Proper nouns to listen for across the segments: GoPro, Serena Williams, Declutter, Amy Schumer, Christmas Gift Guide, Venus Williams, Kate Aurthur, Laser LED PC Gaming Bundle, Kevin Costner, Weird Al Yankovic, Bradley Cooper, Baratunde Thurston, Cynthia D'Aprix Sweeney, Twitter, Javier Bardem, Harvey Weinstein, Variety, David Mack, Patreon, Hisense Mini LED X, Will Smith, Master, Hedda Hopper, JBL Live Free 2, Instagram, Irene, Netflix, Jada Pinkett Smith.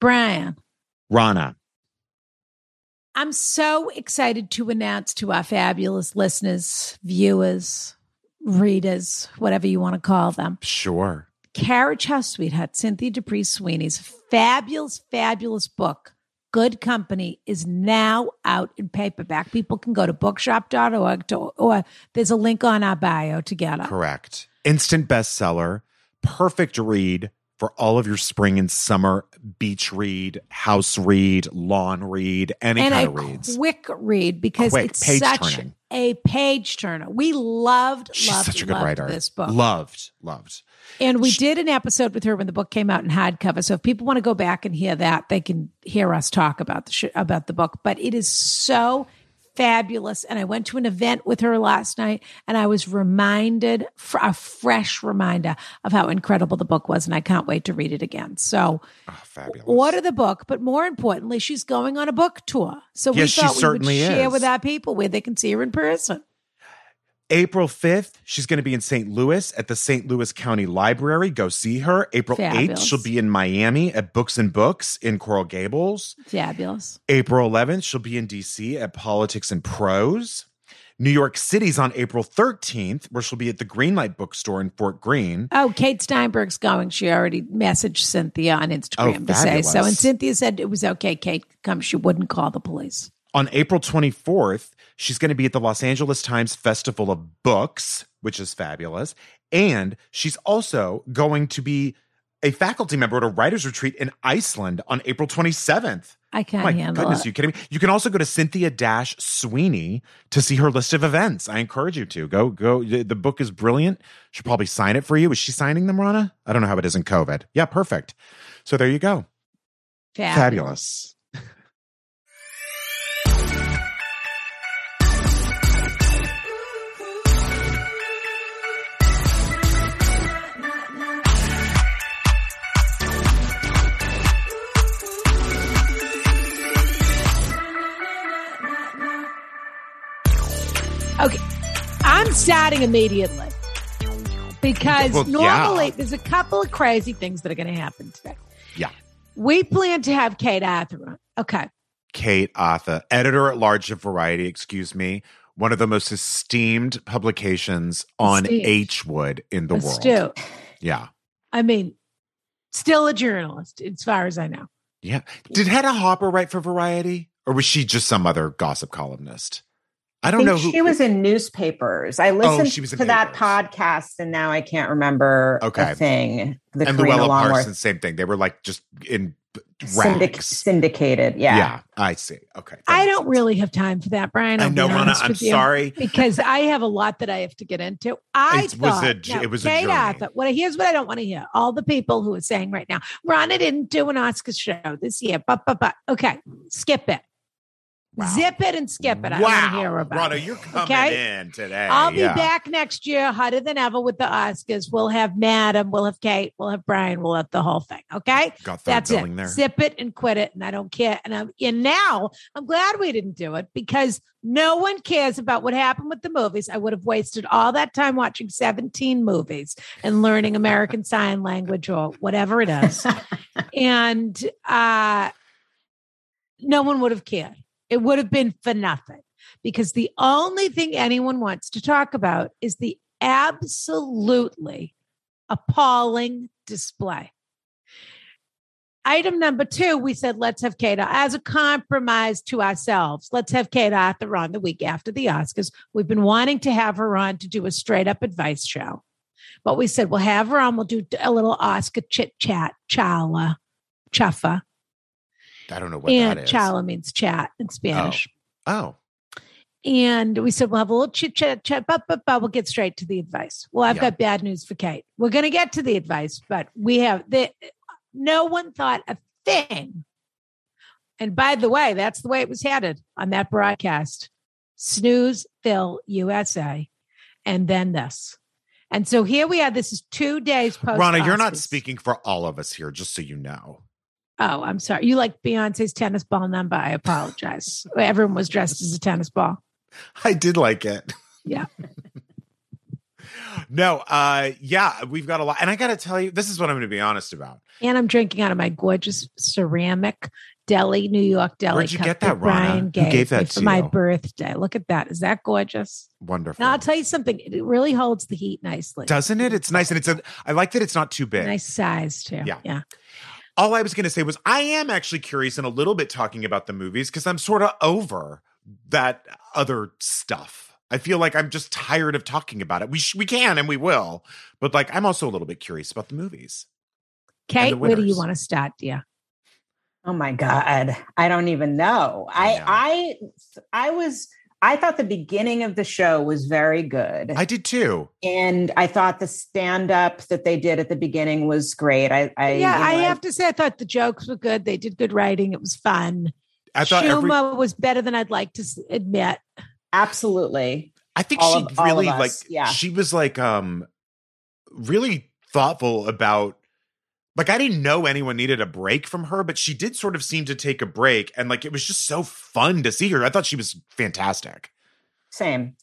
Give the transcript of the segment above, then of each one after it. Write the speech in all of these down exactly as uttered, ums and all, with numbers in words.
Brian. Ronna. I'm so excited to announce to our fabulous listeners, viewers, readers, whatever you want to call them. Sure. Carriage House Sweetheart, Cynthia D'Aprix Sweeney's fabulous, fabulous book, Good Company, is now out in paperback. People can go to bookshop dot org to, or there's a link on our bio to get it. Correct. Instant bestseller, perfect read for all of your spring and summer beach read, house read, lawn read, any and kind of reads. And a quick read because quick, it's page such turning. a page turner. We loved, She's loved, such a good loved writer. this book. Loved, loved. And we she, did an episode with her when the book came out in hardcover. So if people want to go back and hear that, they can hear us talk about the sh- about the book. But it is so fabulous. And I went to an event with her last night and I was reminded, a fresh reminder of how incredible the book was. And I can't wait to read it again. So oh, fabulous. Order the book, but more importantly, she's going on a book tour. So yes, we thought we would share is. with our people where they can see her in person. April fifth, she's going to be in Saint Louis at the Saint Louis County Library. Go see her. April fabulous. eighth, she'll be in Miami at Books and Books in Coral Gables. Fabulous. April eleventh, she'll be in D C at Politics and Prose. New York City's on April thirteenth, where she'll be at the Greenlight Bookstore in Fort Greene. Oh, Kate Steinberg's going. She already messaged Cynthia on Instagram oh, to say so. And Cynthia said it was okay, Kate could come. She wouldn't call the police. On April twenty-fourth, she's going to be at the Los Angeles Times Festival of Books, which is fabulous. And she's also going to be a faculty member at a writer's retreat in Iceland on April twenty-seventh. I can't handle it. My goodness, you kidding me? You can also go to Cynthia D'Aprix Sweeney to see her list of events. I encourage you to. Go, go. The book is brilliant. She'll probably sign it for you. Is she signing them, Ronna? I don't know how it is in COVID. Yeah, perfect. So there you go. Fabulous. Fabulous. Okay, I'm starting immediately because well, normally yeah. there's a couple of crazy things that are going to happen today. Yeah. We plan to have Kate Aurthur on. Okay. Kate Aurthur, editor-at-large of Variety, excuse me, one of the most esteemed publications on H-Wood in the world. Still. Yeah. I mean, still a journalist as far as I know. Yeah. Did Hedda Hopper write for Variety or was she just some other gossip columnist? I don't I think know. Who, she was in newspapers. I listened oh, to papers. that podcast, and now I can't remember okay. a thing. The and Luella Parsons, same thing. They were like just in Syndic- syndicated. Yeah, yeah. I see. Okay. I don't sense. really have time for that, Brian. I know, Ronna. I'm sorry because I have a lot that I have to get into. I it thought was a, no, it was Kate a journey. Thought, what, here's what I don't want to hear: all the people who are saying right now, Ronna didn't do an Oscars show this year. But but but okay, skip it. Wow. Zip it and skip it. I wow. don't hear about Ronna, it. You're coming okay? in today. I'll be yeah. back next year, hotter than ever with the Oscars. We'll have Madam, we'll have Kate, we'll have Brian, we'll have the whole thing. Okay, got that that's it. There. Zip it and quit it, and I don't care. And I'm and now I'm glad we didn't do it because no one cares about what happened with the movies. I would have wasted all that time watching seventeen movies and learning American Sign Language or whatever it is, and uh, no one would have cared. It would have been for nothing because the only thing anyone wants to talk about is the absolutely appalling display. Item number two, we said, let's have Kate as a compromise to ourselves. Let's have Kate Aurthur on the week after the Oscars. We've been wanting to have her on to do a straight up advice show, but we said, we'll have her on. We'll do a little Oscar chit chat, chala, chuffa. I don't know what and that is. Chala means chat in Spanish. Oh. oh. And we said, we'll have a little chit chat, chat, but, but, but we'll get straight to the advice. Well, I've yep. got bad news for Kate. We're going to get to the advice, but we have, the, no one thought a thing. And by the way, that's the way it was headed on that broadcast. Snoozeville, U S A, and then this. And so here we are. This is two days post. Ronna, you're not speaking for all of us here, just so you know. Oh, I'm sorry. You like Beyonce's tennis ball number. I apologize. Everyone was dressed as a tennis ball. I did like it. Yeah. No, uh, yeah, we've got a lot. And I got to tell you, this is what I'm going to be honest about. And I'm drinking out of my gorgeous ceramic deli, New York deli. Where'd you cup get that, Ronna? Gave Who gave that to you? For my birthday. Look at that. Is that gorgeous? Wonderful. Now, I'll tell you something. It really holds the heat nicely. Doesn't it? It's nice. And it's a, I like that it's not too big. Nice size, too. Yeah. Yeah. All I was going to say was I am actually curious and a little bit talking about the movies because I'm sort of over that other stuff. I feel like I'm just tired of talking about it. We sh- we can and we will, but like I'm also a little bit curious about the movies. Kate, where do you want to start, dear? Oh my God, I don't even know. I I I was I thought the beginning of the show was very good. I did too, and I thought the stand up that they did at the beginning was great. I, I yeah, you know, I have I, to say I thought the jokes were good. They did good writing. It was fun. I thought Schumer every- was better than I'd like to admit. Absolutely. I think all she of, really like, yeah. she was like, um, really thoughtful about, like, I didn't know anyone needed a break from her, but she did sort of seem to take a break. And like, it was just so fun to see her. I thought she was fantastic. Same.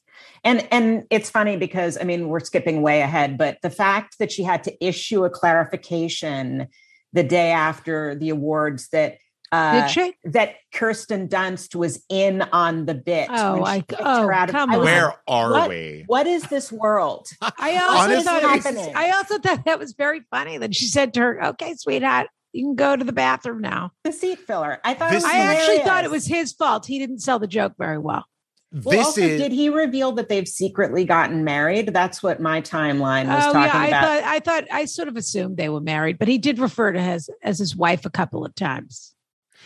And, and it's funny because, I mean, we're skipping way ahead, but the fact that she had to issue a clarification the day after the awards that Uh, Did she? That Kirsten Dunst was in on the bit. Oh, I, oh come on. Where like, are what, we? What is this world? I also thought was, I also thought that was very funny that she said to her, okay, sweetheart, you can go to the bathroom now. The seat filler. I thought. This, it was I actually thought it was his fault. He didn't sell the joke very well. Well, this also, is... did he reveal that they've secretly gotten married? That's what my timeline was oh, talking yeah, I about. Thought, I thought, I sort of assumed they were married, but he did refer to her as, as his wife a couple of times.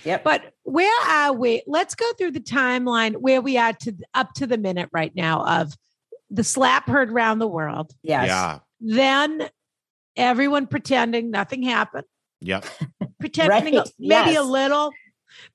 Yep. But where are we? Let's go through the timeline where we are to up to the minute right now of the slap heard around the world. Yes. Yeah. Then everyone pretending nothing happened. Yep. Pretending right. maybe yes. a little,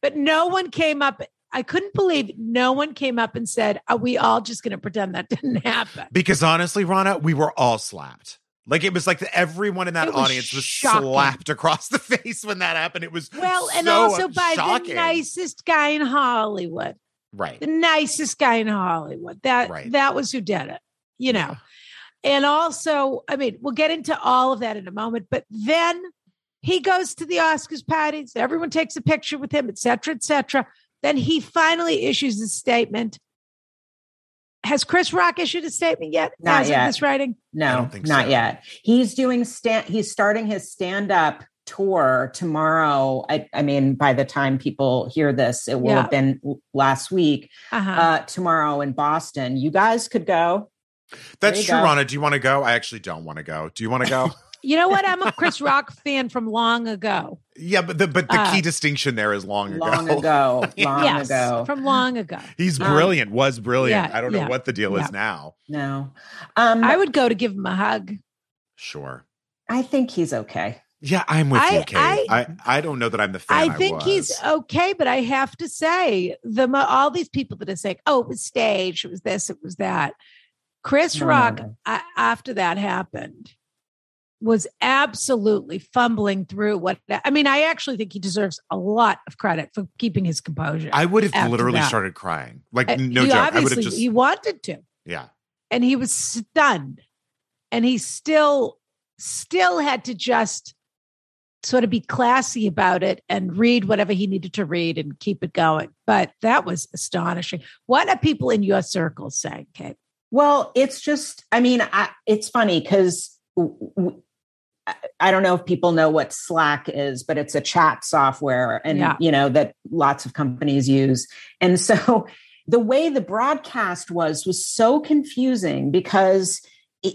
but no one came up. I couldn't believe no one came up and said, are we all just going to pretend that didn't happen? Because honestly, Ronna, we were all slapped. Like, it was like the, everyone in that was audience was shocking. Slapped across the face when that happened. It was well, so and also by shocking. The nicest guy in Hollywood. Right. The nicest guy in Hollywood. That right. that was who did it, you know. Yeah. And also, I mean, we'll get into all of that in a moment. But then he goes to the Oscars parties. Everyone takes a picture with him, et cetera, et cetera. Then he finally issues a statement. Has Chris Rock issued a statement yet? Not As yet. This writing? No, I don't think not so. Yet. He's doing stand. He's starting his stand-up tour tomorrow. I, I mean, by the time people hear this, it will yeah. have been last week. Uh-huh. Uh, tomorrow in Boston, you guys could go. That's true, go. Ronna. Do you want to go? I actually don't want to go. Do you want to go? You know what? I'm a Chris Rock fan from long ago. Yeah, but the but the uh, key distinction there is long ago. Long ago. Long yes, ago. From long ago. He's brilliant, um, was brilliant. Yeah, I don't know yeah, what the deal yeah. is now. No. Um, I would go to give him a hug. Sure. I think he's okay. Yeah, I'm with I, you, Kate. I, I, I don't know that I'm the fan I think I he's okay, but I have to say, the all these people that are saying, oh, it was staged, it was this, it was that. Chris Rock, no. I, after that happened, was absolutely fumbling through what I mean. I actually think he deserves a lot of credit for keeping his composure. I would have literally that. started crying, like I, no joke. I would have just he wanted to, yeah. And he was stunned, and he still, still had to just sort of be classy about it and read whatever he needed to read and keep it going. But that was astonishing. What are people in your circle saying, Kate? Well, it's just, I mean, I, it's funny because. W- w- I don't know if people know what Slack is, but it's a chat software and, yeah. you know, that lots of companies use. And so the way the broadcast was, was so confusing because, it,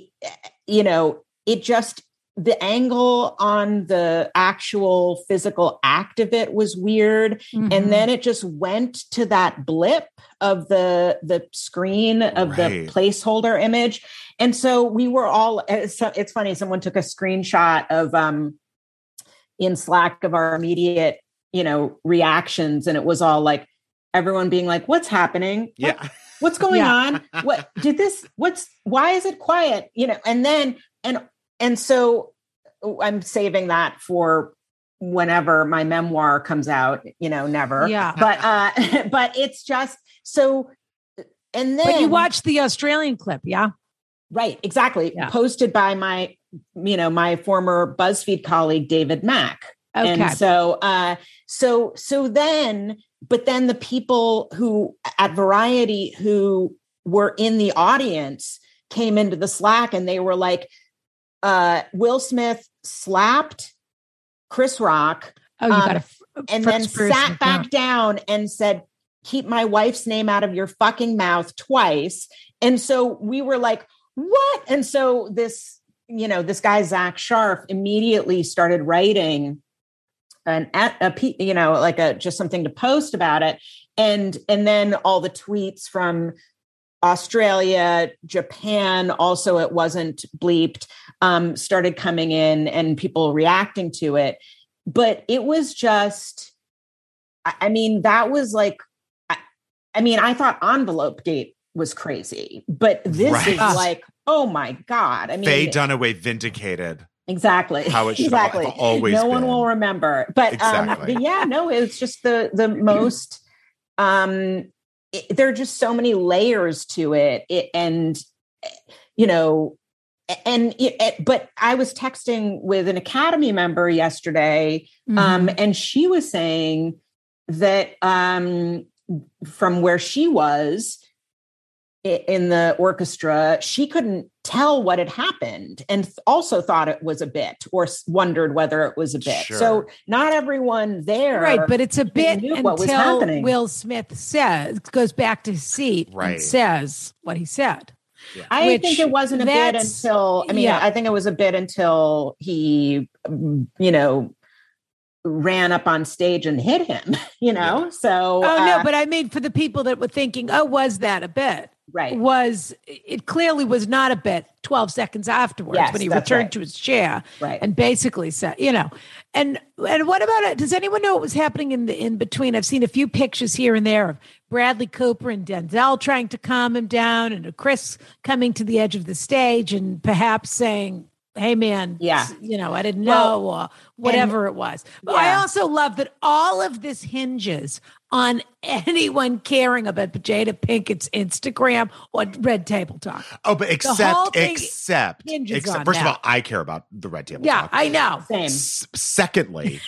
you know, it just, the angle on the actual physical act of it was weird. Mm-hmm. And then it just went to that blip of the, the screen of right. the placeholder image. And so we were all, it's funny. Someone took a screenshot of, um, in slack of our immediate, you know, reactions. And it was all like everyone being like, what's happening? Yeah. What, what's going yeah. on? What did this, what's, why is it quiet? You know? And then, and, and so I'm saving that for whenever my memoir comes out, you know, never, yeah. but, uh, but it's just so, and then but you watched the Australian clip. Yeah. Right. Exactly. Yeah. Posted by my, you know, my former BuzzFeed colleague, David Mack. Okay. And so, uh, so, so then, but then the people who at Variety who were in the audience came into the Slack and they were like, uh, Will Smith slapped Chris Rock oh, you um, got a f- and then sat back yeah. down and said, keep my wife's name out of your fucking mouth twice. And so we were like, what? And so this, you know, this guy, Zach Scharf, immediately started writing an, a, you know, like a, just something to post about it. And, and then all the tweets from Australia, Japan, also, it wasn't bleeped, um, started coming in and people reacting to it. But it was just, I mean, that was like, I, I mean, I thought envelope gate was crazy, but this right. is like, oh my God. I mean, Faye Dunaway vindicated. Exactly. How it should exactly. have always No been. One will remember, but, exactly. um, but yeah, no, it's just the, the most, um, it, there are just so many layers to it. it and, you know, and, it, but I was texting with an Academy member yesterday, mm-hmm. um, and she was saying that, um, from where she was, in the orchestra, she couldn't tell what had happened and th- also thought it was a bit or s- wondered whether it was a bit. Sure. So not everyone there. Right. But it's a bit knew until what was happening. Will Smith says, goes back to his seat right. and says what he said. Yeah. I Which, think it wasn't a bit until, I mean, yeah. I think it was a bit until he, you know, ran up on stage and hit him, you know? Yeah. So. Oh, uh, no, but I mean, for the people that were thinking, oh, was that a bit? Right. Was it clearly was not a bit twelve seconds afterwards yes, when he returned right. to his chair right. and basically said, you know, and, and what about it? Does anyone know what was happening in the, in between? I've seen a few pictures here and there of Bradley Cooper and Denzel trying to calm him down and Chris coming to the edge of the stage and perhaps saying, hey man, yeah. you know, I didn't well, know or whatever and, it was. But yeah. I also love that all of this hinges on anyone caring about Jada Pinkett's Instagram or Red Table Talk. Oh, but except, except, except first that. of all, I care about the Red Table yeah, Talk. Yeah, I know. Same. S- secondly,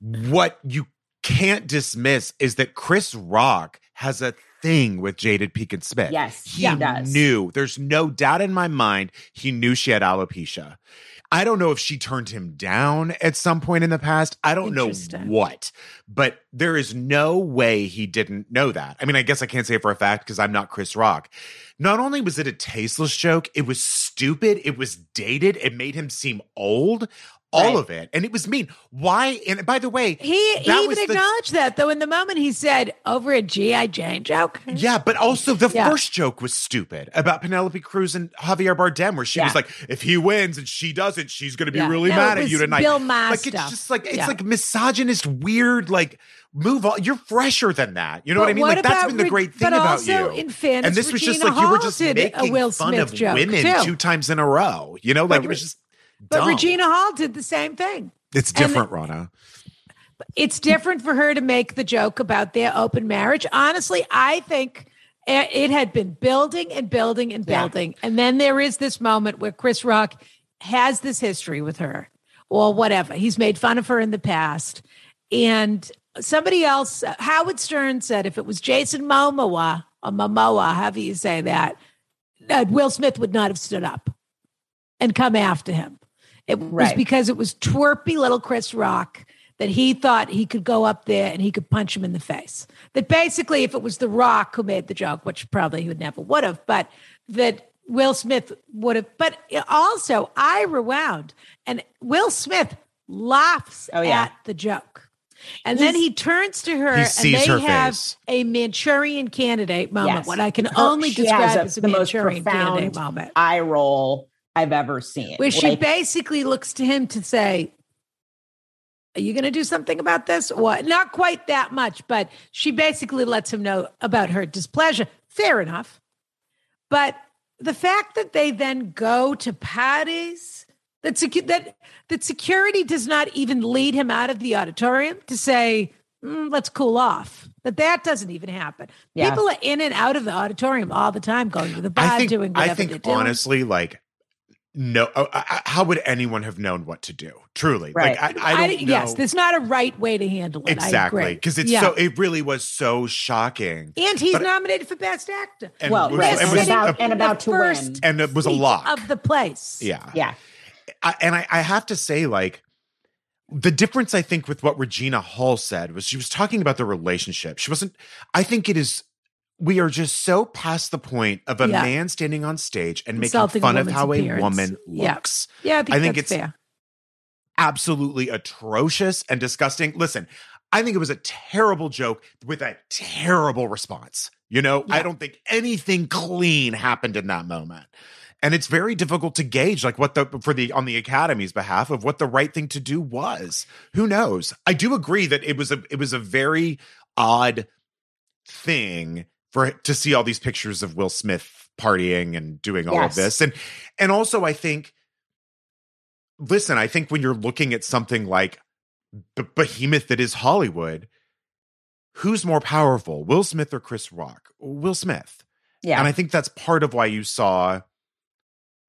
what you can't dismiss is that Chris Rock has a thing with Jada Pinkett Smith. Yes, he yeah, does. knew. There's no doubt in my mind he knew she had alopecia. I don't know if she turned him down at some point in the past. I don't know what, but there is no way he didn't know that. I mean, I guess I can't say for a fact because I'm not Chris Rock. Not only was it a tasteless joke, it was stupid, it was dated, it made him seem old. All right. of it. And it was mean. Why? And by the way, he, he even acknowledged the, that, though, in the moment he said, over a G I Jane joke. Yeah, but also the yeah. first joke was stupid about Penelope Cruz and Javier Bardem, where she yeah. was like, if he wins and she doesn't, she's going to be yeah. really no, mad at you tonight. Bill Master. Like, it's just like, it's yeah. like misogynist, weird, like, move on. You're fresher than that. You know but what I mean? What like, that's been the great Re- thing about you. In fairness, and this Regina was just like, Hall you were just making Will fun Smith of women too. two times in a row. You know, like, but it was just. But Dumb. Regina Hall did the same thing. It's different, and Ronna. It's different for her to make the joke about their open marriage. Honestly, I think it had been building and building and building. Yeah. And then there is this moment where Chris Rock has this history with her or whatever. He's made fun of her in the past. And somebody else, Howard Stern said, if it was Jason Momoa or Momoa, however you say that, Will Smith would not have stood up and come after him. It was right. because it was twerpy little Chris Rock that he thought he could go up there and he could punch him in the face. That basically, if it was The Rock who made the joke, which probably he would never would have, but that Will Smith would have. But also, I rewound, and Will Smith laughs oh, yeah. at the joke. And He's, then he turns to her, he sees and they her have face. a Manchurian Candidate moment, yes. what I can her, only describe a, as a the Manchurian most Candidate moment. Eye roll I've ever seen. Where she like, basically looks to him to say, are you going to do something about this? What? Not quite that much, but she basically lets him know about her displeasure. Fair enough. But the fact that they then go to parties, that, secu- that, that security does not even lead him out of the auditorium to say, mm, let's cool off. That that doesn't even happen. Yeah. People are in and out of the auditorium all the time, going to the bar, I think, doing whatever I think, they're doing. Honestly, like, no, I, I, how would anyone have known what to do? Truly. Right. Like, I, I don't I, know. Yes, there's not a right way to handle it. Exactly. Because it's yeah. so, it really was so shocking. And he's but, nominated for Best Actor. And well, was, right. and, was about, a, and about to win. And it was a lock. Of the place. Yeah. Yeah. I, and I, I have to say, like, the difference, I think, with what Regina Hall said was she was talking about the relationship. She wasn't, I think it is, we are just so past the point of a yeah. man standing on stage and insulting, making fun of how appearance. a woman looks. Yeah, yeah I think, I think that's it's fair. Absolutely atrocious and disgusting. Listen, I think it was a terrible joke with a terrible response. You know, yeah. I don't think anything clean happened in that moment. And it's very difficult to gauge, like, what the, for the, on the Academy's behalf, of what the right thing to do was. Who knows? I do agree that it was a, it was a very odd thing for to see all these pictures of Will Smith partying and doing all yes. of this. And, and also I think, listen, I think when you're looking at something like the behemoth that is Hollywood, who's more powerful, Will Smith or Chris Rock? Will Smith. Yeah. And I think that's part of why you saw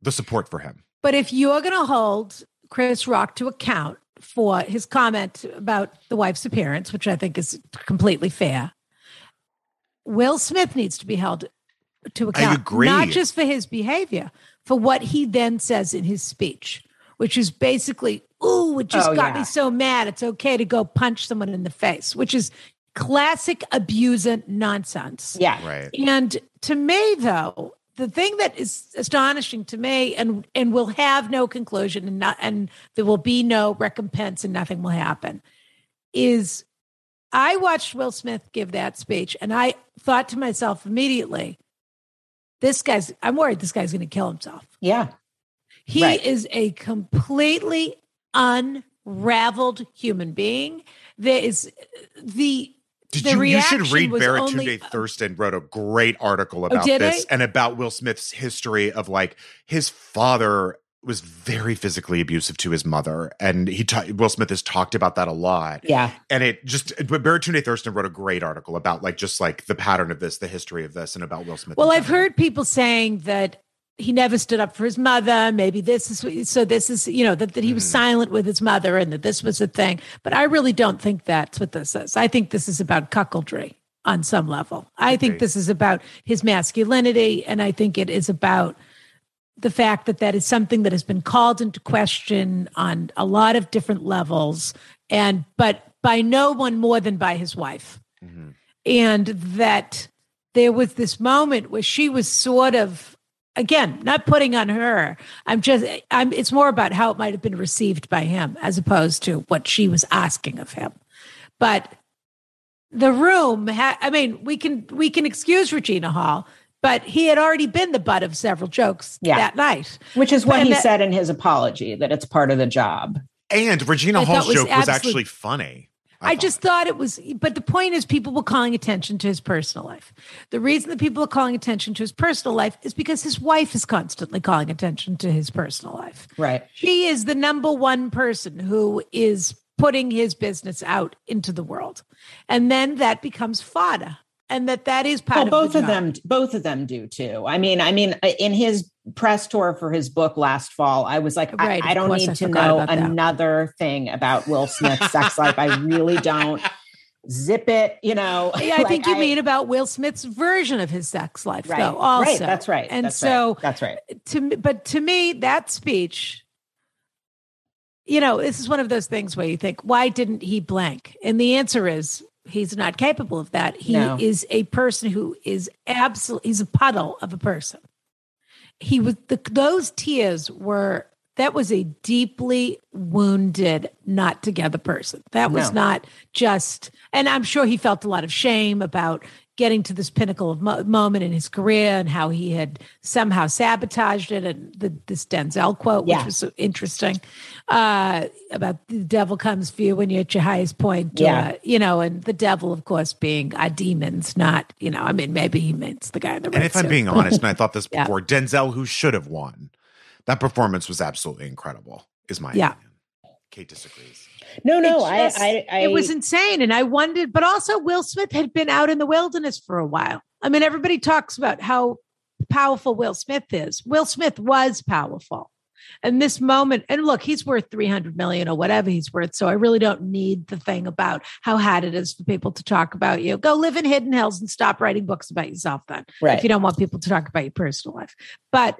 the support for him. But if you're going to hold Chris Rock to account for his comment about the wife's appearance, which I think is completely fair, Will Smith needs to be held to account. I agree. Not just for his behavior, for what he then says in his speech, which is basically, ooh, it just oh, got yeah. me so mad. It's okay to go punch someone in the face, which is classic abuser nonsense. Yeah. Right. And to me, though, the thing that is astonishing to me, and, and will have no conclusion, and not, and there will be no recompense and nothing will happen, is I watched Will Smith give that speech and I thought to myself immediately, this guy's, I'm worried this guy's going to kill himself. Yeah. He right. is a completely unraveled human being. There is the... Did you, you should read Baratunde only, Thurston wrote a great article about oh, this I? and about Will Smith's history of, like, his father was very physically abusive to his mother. And he ta- Will Smith has talked about that a lot. Yeah. And it just, Baratunde Thurston wrote a great article about, like, just like the pattern of this, the history of this, and about Will Smith. Well, I've family. heard people saying that he never stood up for his mother. Maybe this is, so this is, you know, that, that he was mm. silent with his mother and that this was a thing. But I really don't think that's what this is. I think this is about cuckoldry on some level. I okay. think this is about his masculinity. And I think it is about the fact that that is something that has been called into question on a lot of different levels. And, but by no one more than by his wife. Mm-hmm. And that there was this moment where she was sort of, again, not putting on her. I'm just, I'm, it's more about how it might have been received by him as opposed to what she was asking of him. But the room, ha- I mean, we can, we can excuse Regina Hall, but he had already been the butt of several jokes yeah. that night. Which is what and he that, said in his apology, that it's part of the job. And Regina I Hall's was joke was actually funny. I, I just thought it was, but the point is people were calling attention to his personal life. The reason that people are calling attention to his personal life is because his wife is constantly calling attention to his personal life. Right. She is the number one person who is putting his business out into the world. And then that becomes fodder. And that that is part well, of both the of job. them. Both of them do too. I mean, I mean, in his press tour for his book last fall, I was like, right, I, I don't need I to know another thing about Will Smith's sex life. I really don't. Zip it, you know. Yeah, I like, think you I, mean about Will Smith's version of his sex life, right, though. Also, right, that's right. And that's so, right, that's right. To but to me, that speech. You know, this is one of those things where you think, why didn't he blank? And the answer is, he's not capable of that. He no. is a person who is absolutely, he's a puddle of a person. He was, the, those tears were, that was a deeply wounded, not together person. That was no. not just, and I'm sure he felt a lot of shame about getting to this pinnacle of mo- moment in his career and how he had somehow sabotaged it. And the, this Denzel quote, yeah. which was so interesting, uh, about the devil comes for you when you're at your highest point, yeah. uh, you know, and the devil, of course, being our demons, not, you know, I mean, maybe he means the guy in the red And if suit. I'm being honest, and I thought this before, yeah. Denzel, who should have won, that performance was absolutely incredible, is my yeah. opinion. Kate disagrees. No, no, just, I, I, I, it was insane. And I wondered, but also Will Smith had been out in the wilderness for a while. I mean, everybody talks about how powerful Will Smith is. Will Smith was powerful. And this moment, and look, he's worth three hundred million or whatever he's worth. So I really don't need the thing about how hard it is for people to talk about you. Go live in hidden hills and stop writing books about yourself then. Right. If you don't want people to talk about your personal life. But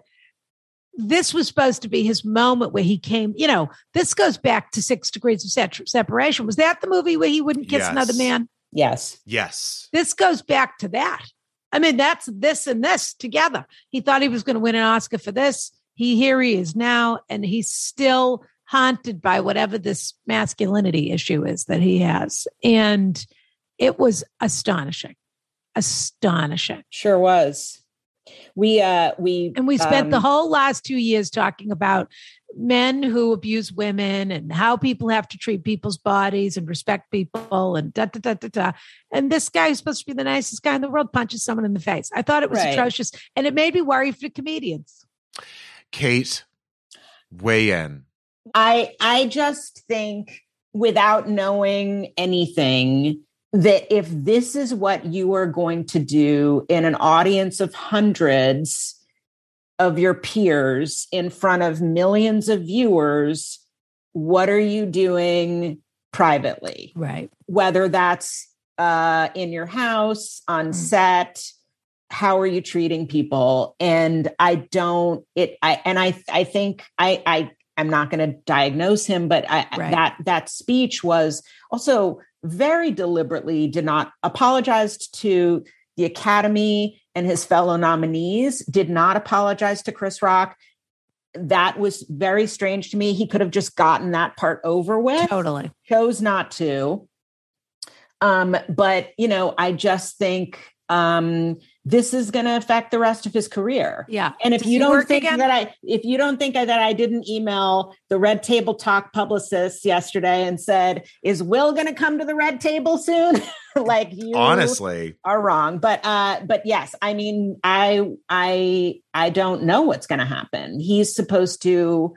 this was supposed to be his moment where he came, you know, this goes back to Six Degrees of se- Separation. Was that the movie where he wouldn't kiss yes. another man? Yes. Yes. This goes back to that. I mean, that's this and this together. He thought he was going to win an Oscar for this. He, here he is now, and he's still haunted by whatever this masculinity issue is that he has. And it was astonishing. Astonishing. Sure was. We uh we and we spent um, the whole last two years talking about men who abuse women and how people have to treat people's bodies and respect people and da da da da da. And this guy who's supposed to be the nicest guy in the world punches someone in the face. I thought it was right. atrocious, and it made me worry for comedians. Kate, weigh in. I I just think, without knowing anything, that if this is what you are going to do in an audience of hundreds of your peers in front of millions of viewers, what are you doing privately? Right. Whether that's uh, in your house, on mm-hmm. set, how are you treating people? And I don't, it, I, and I, I think I, I, I'm not going to diagnose him, but I, right. that, that speech was also very deliberately did not apologize to the Academy and his fellow nominees, did not apologize to Chris Rock. That was very strange to me. He could have just gotten that part over with. Totally. Chose not to. Um, but, you know, I just think um, this is going to affect the rest of his career. Yeah. And if Does you don't think again? that I, if you don't think that I didn't email the Red Table Talk publicist yesterday and said, is Will going to come to the Red Table soon? Like, you honestly are wrong. But, uh, but yes, I mean, I, I, I don't know what's going to happen. He's supposed to,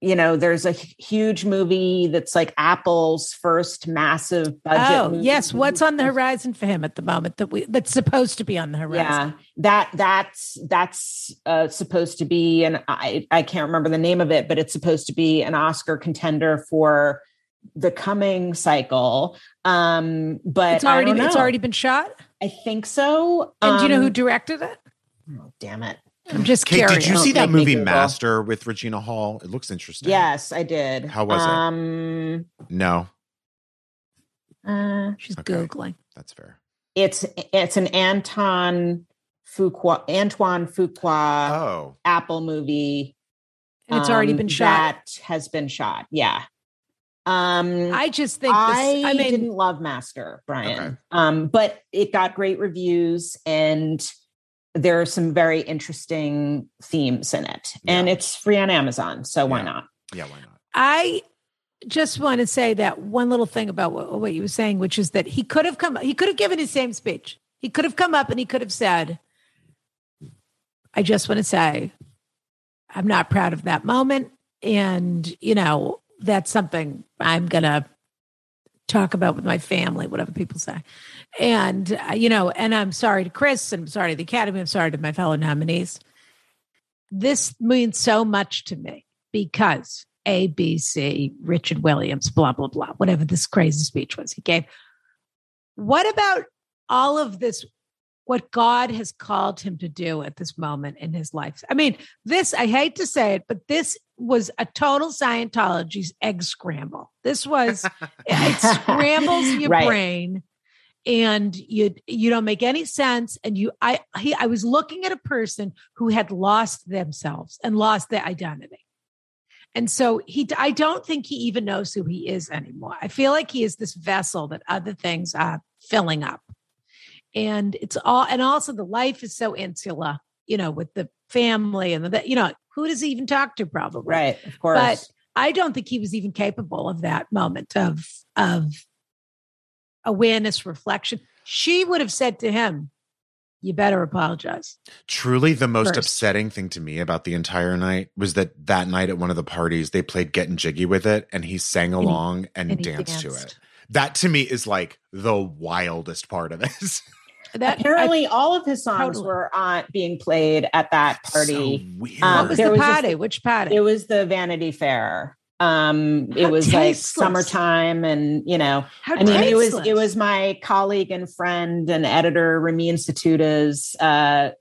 you know, there's a huge movie that's like Apple's first massive budget. Oh, movie. Yes. What's on the horizon for him at the moment that we that's supposed to be on the horizon? Yeah, that that's that's uh, supposed to be, and I I can't remember the name of it, but it's supposed to be an Oscar contender for the coming cycle. Um, but it's already I don't know. It's already been shot. I think so. And um, do you know who directed it? Oh, damn it. I'm just Kate, curious. Did you see that movie Master with Regina Hall? It looks interesting. Yes, I did. How was um, it? No. Uh, she's okay. Googling. That's fair. It's it's an Antoine Fuqua Antoine Fuqua oh. Apple movie. And it's um, already been shot. That has been shot. Yeah. Um, I just think I, this, I mean, didn't love Master, Brian. Okay. Um, but it got great reviews, and there are some very interesting themes in it, yeah. and it's free on Amazon. So why yeah. not? Yeah. Why not? I just want to say that one little thing about what, what you were saying, which is that he could have come, he could have given his same speech. He could have come up and he could have said, I just want to say, I'm not proud of that moment. And, you know, that's something I'm going to talk about with my family, whatever people say. And, uh, you know, and I'm sorry to Chris, and I'm sorry to the Academy, I'm sorry to my fellow nominees. This means so much to me because A, B, C, Richard Williams, blah, blah, blah, whatever this crazy speech was he gave. What about all of this, what God has called him to do at this moment in his life? I mean, this, I hate to say it, but this was a total Scientology's egg scramble. This was, it scrambles your right. brain, and you, you don't make any sense. And you, I, he, I was looking at a person who had lost themselves and lost their identity. And so he, I don't think he even knows who he is anymore. I feel like he is this vessel that other things are filling up. And it's all, and also the life is so insular, you know, with the family and the, you know, who does he even talk to probably? Right. Of course. But I don't think he was even capable of that moment of, of awareness, reflection. She would have said to him, you better apologize. Truly the most first. upsetting thing to me about the entire night was that that night at one of the parties, they played Getting Jiggy With It and he sang along and, and, and danced, danced to it. That to me is like the wildest part of this. That, Apparently, I, all of his songs totally. were on, being played at that party. So weird. Um, what was there the was party? This, Which party? It was the Vanity Fair. Um, it How was tasteless. like summertime, and you know, How I tasteless. mean, it was it was my colleague and friend and editor Ramin Satuta's uh,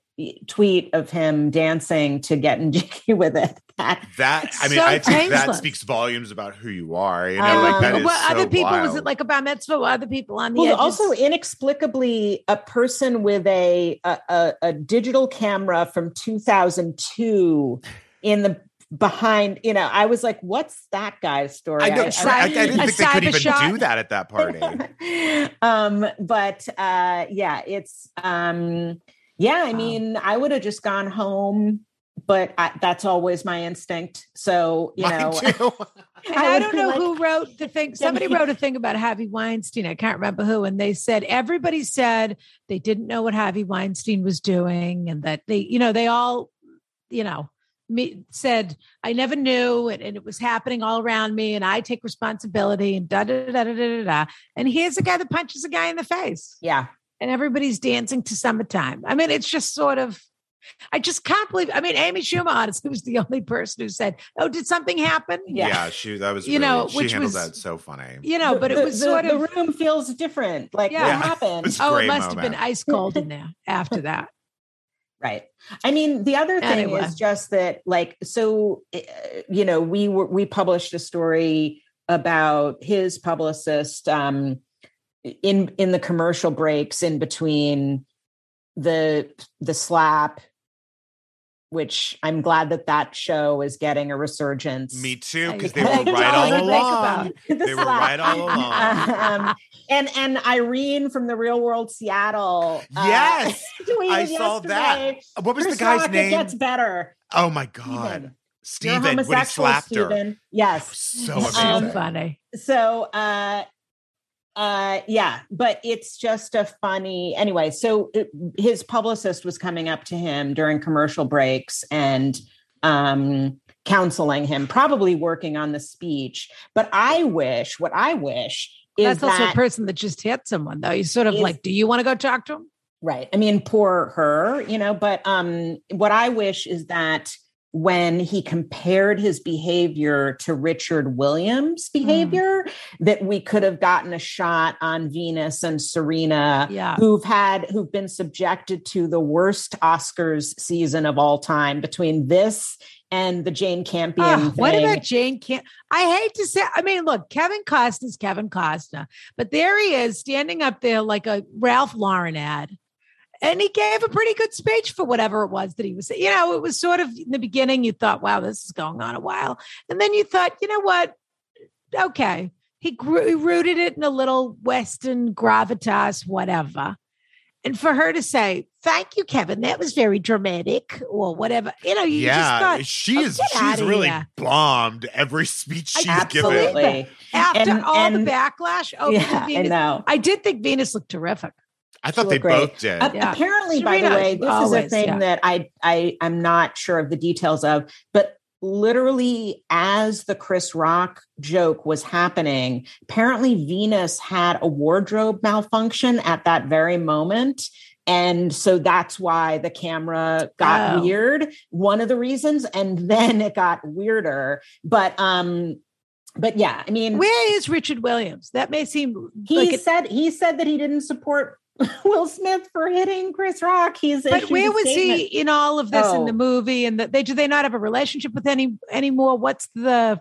tweet of him dancing to Getting Jiggy With It. That, that I mean, so I think tasteless. that speaks volumes about who you are. You know, um, like that is well, so other people wild. Was it like a bar mitzvah? Other people on the well, edges? Also inexplicably a person with a a, a a digital camera from two thousand two in the behind. You know, I was like, "What's that guy's story?" I, know, I, I, I, I didn't think they could even shot. do that at that party. um, but uh, yeah, it's um, yeah. I wow. mean, I would have just gone home. But I, that's always my instinct. So, you Mine know, and I, I don't know like, who wrote the thing. Somebody wrote a thing about Harvey Weinstein. I can't remember who. And they said, everybody said they didn't know what Harvey Weinstein was doing. And that they, you know, they all, you know, me, said, I never knew. And, and it was happening all around me. And I take responsibility and da, da, da, da, da, da, da. And here's a guy that punches a guy in the face. Yeah. And everybody's dancing to Summertime. I mean, it's just sort of. I just can't believe. I mean, Amy Schumer honestly was the only person who said, "Oh, did something happen?" Yeah, yeah she that was you really, know, she which handled was, that so funny. You know, but the, it was the, sort the of the room feels different. Like yeah. what happened? It oh, it must moment. have been ice cold in there after that, right? I mean, the other thing anyway. is just that, like, so uh, you know, we were we published a story about his publicist um, in in the commercial breaks in between the the slap. Which I'm glad that that show is getting a resurgence. Me too, because they, right they, they, they were right all along. They were right all along. And and Irene from The Real World Seattle. Yes, uh, I saw that. What was Chris the guy's Rock, name? It gets better. Oh my God, Stephen, Stephen when he slapped Stephen. her. Yes, so amazing. Um, funny. So, uh, uh, yeah, but it's just a funny anyway. So it, his publicist was coming up to him during commercial breaks and, um, counseling him, probably working on the speech. But I wish what I wish is that's also that, a person that just hit someone though. You sort of is, like, do you want to go talk to him? Right. I mean, poor her, you know, but, um, what I wish is that when he compared his behavior to Richard Williams' behavior, mm. that we could have gotten a shot on Venus and Serena, yeah. who've had, who've been subjected to the worst Oscars season of all time between this and the Jane Campion oh, thing. What about Jane Campion? I hate to say, I mean, look, Kevin Costner's Kevin Costner, but there he is standing up there like a Ralph Lauren ad. And he gave a pretty good speech for whatever it was that he was, you know, it was sort of in the beginning, you thought, wow, this is going on a while. And then you thought, you know what? Okay. He, grew, he rooted it in a little Western gravitas, whatever. And for her to say, thank you, Kevin, that was very dramatic or whatever, you know, you yeah, just thought, she is, oh, she's really here. bombed every speech she's Absolutely. given. After and, all and, the backlash. Oh, yeah, Venus, I know. I did think Venus looked terrific. I thought they great. both did. Uh, yeah. Apparently, Serena, by the way, this always, is a thing yeah. that I, I am not sure of the details of, but literally as the Chris Rock joke was happening, apparently Venus had a wardrobe malfunction at that very moment. And so that's why the camera got oh. weird. One of the reasons. And then it got weirder. But, um, But yeah, I mean, where is Richard Williams? That may seem he like it, said he said that he didn't support Will Smith for hitting Chris Rock. He's but where was he in all of this oh. in the movie? And the, they do they not have a relationship with any anymore? What's the?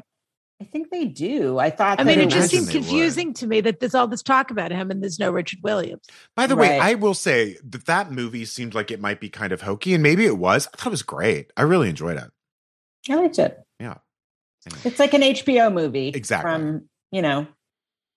I think they do. I thought. I mean, it just seemed confusing to me that there's all this talk about him and there's no Richard Williams. By the right. way, I will say that that movie seemed like it might be kind of hokey, and maybe it was. I thought it was great. I really enjoyed it. I liked it. Yeah. It's like an H B O movie. Exactly. From, you know,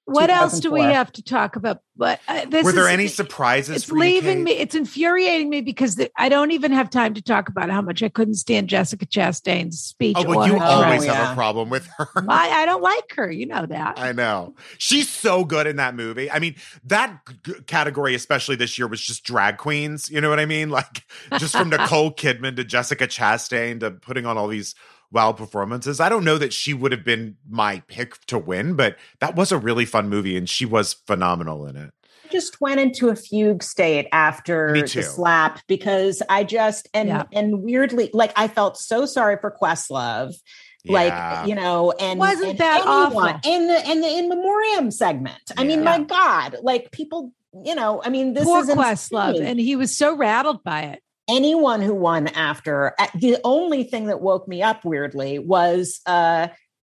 What else do we have to talk about? But uh, this were there is, any surprises? It's for leaving you, Kate? me. It's infuriating me because the, I don't even have time to talk about how much I couldn't stand Jessica Chastain's speech. Oh, well, you always have yeah. a problem with her. I, I don't like her. You know that. I know. She's so good in that movie. I mean, that g- category, especially this year, was just drag queens. You know what I mean? Like just from Nicole Kidman to Jessica Chastain to putting on all these wild performances. I don't know that she would have been my pick to win, but that was a really fun movie and she was phenomenal in it. I just went into a fugue state after the slap because I just, and, yeah. and weirdly, like I felt so sorry for Questlove. Yeah. Like, you know, and wasn't and that awful in the, in the in memoriam segment. I yeah. mean, my God, like people, you know, I mean, this Poor is Questlove, and he was so rattled by it. Anyone who won after, the only thing that woke me up weirdly was uh,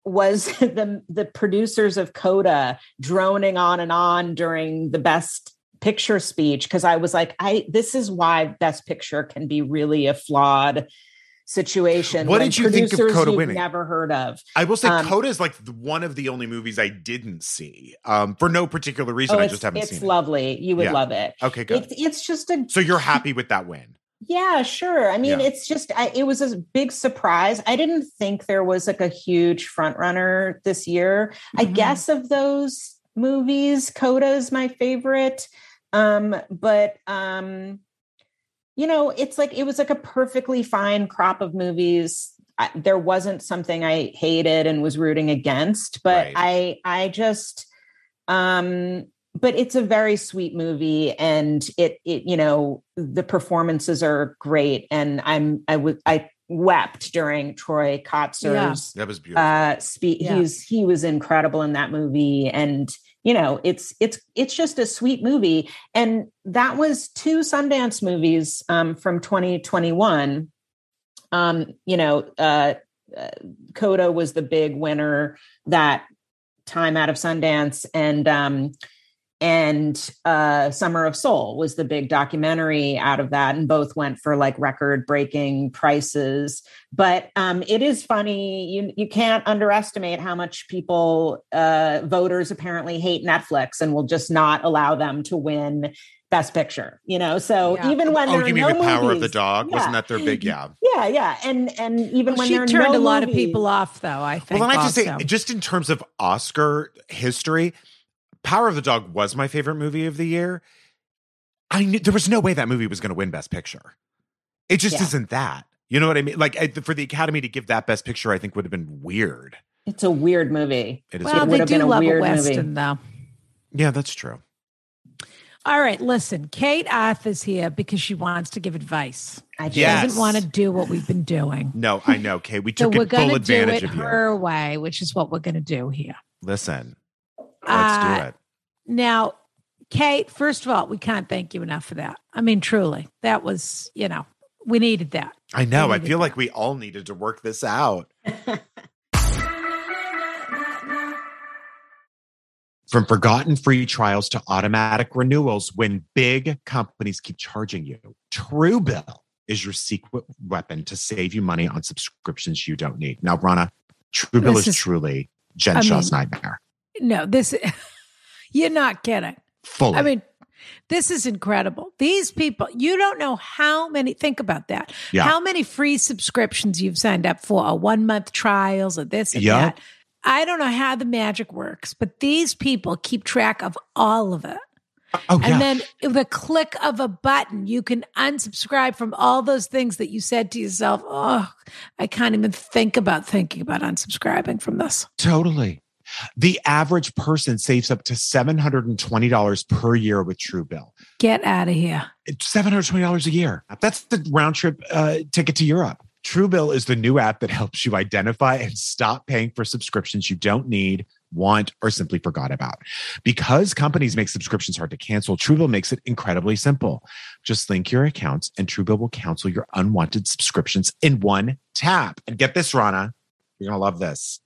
was the the producers of Coda droning on and on during the Best Picture speech, because I was like, I this is why Best Picture can be really a flawed situation. What did you think of Coda winning? Never heard of. I will say um, Coda is like one of the only movies I didn't see um, for no particular reason. Oh, I just haven't seen it. It's lovely. You would yeah. love it. Okay, good. It's, it's just a. So you're happy with that win? Yeah, sure. I mean, yeah. it's just, I, it was a big surprise. I didn't think there was like a huge front runner this year. Mm-hmm. I guess of those movies, Coda is my favorite. Um, but, um, you know, it's like, it was like a perfectly fine crop of movies. I, there wasn't something I hated and was rooting against, but right. I, I just, um, but it's a very sweet movie, and it, it, you know, the performances are great. And I'm, I was, I wept during Troy Kotzer's, yeah. that was beautiful. Uh, speech. Yeah. He's, he was incredible in that movie. And, you know, it's, it's, it's just a sweet movie. And that was two Sundance movies, um, from twenty twenty-one. Um, you know, uh, uh, Coda was the big winner that time out of Sundance. And, um, And uh, Summer of Soul was the big documentary out of that. And both went for like record breaking prices. But um, it is funny. You you can't underestimate how much people, uh, voters apparently hate Netflix and will just not allow them to win Best Picture, you know? So yeah. even when oh, there are no movies. Oh, you mean The Power of the Dog? Yeah. Wasn't that their big, yeah. Yeah, yeah. And and even well, when there are no She turned a lot movies, of people off though, I think. Well, then I have to say, just in terms of Oscar history, Power of the Dog was my favorite movie of the year. I knew there was no way that movie was going to win Best Picture. It just yeah. isn't that. You know what I mean? Like I, for the Academy to give that Best Picture, I think would have been weird. It's a weird movie. It is. Well, it would have been a weird Western, movie, though. Yeah, that's true. All right, listen, Kate Aurthur is here because she wants to give advice. I just yes. doesn't want to do what we've been doing. No, I know, Kate. We took so it full advantage do it of you. Her way, which is what we're going to do here. Listen. Let's do it. Uh, now, Kate, first of all, we can't thank you enough for that. I mean, truly, that was, you know, we needed that. I know. I feel that. Like we all needed to work this out. From forgotten free trials to automatic renewals, when big companies keep charging you, Truebill is your secret weapon to save you money on subscriptions you don't need. Now, Ronna, Truebill is, is truly Jen I Shaw's mean, nightmare. No, this, you're not kidding. Fully. I mean, this is incredible. These people, you don't know how many, think about that. Yeah. How many free subscriptions you've signed up for, or one month trials or this and yep. that. I don't know how the magic works, but these people keep track of all of it. Oh, and yeah. then with a click of a button, you can unsubscribe from all those things that you said to yourself, oh, I can't even think about thinking about unsubscribing from this. Totally. The average person saves up to seven hundred twenty dollars per year with Truebill. Get out of here. It's seven hundred twenty dollars a year. That's the round trip uh, ticket to Europe. Truebill is the new app that helps you identify and stop paying for subscriptions you don't need, want, or simply forgot about. Because companies make subscriptions hard to cancel, Truebill makes it incredibly simple. Just link your accounts and Truebill will cancel your unwanted subscriptions in one tap. And get this, Ronna, you're going to love this.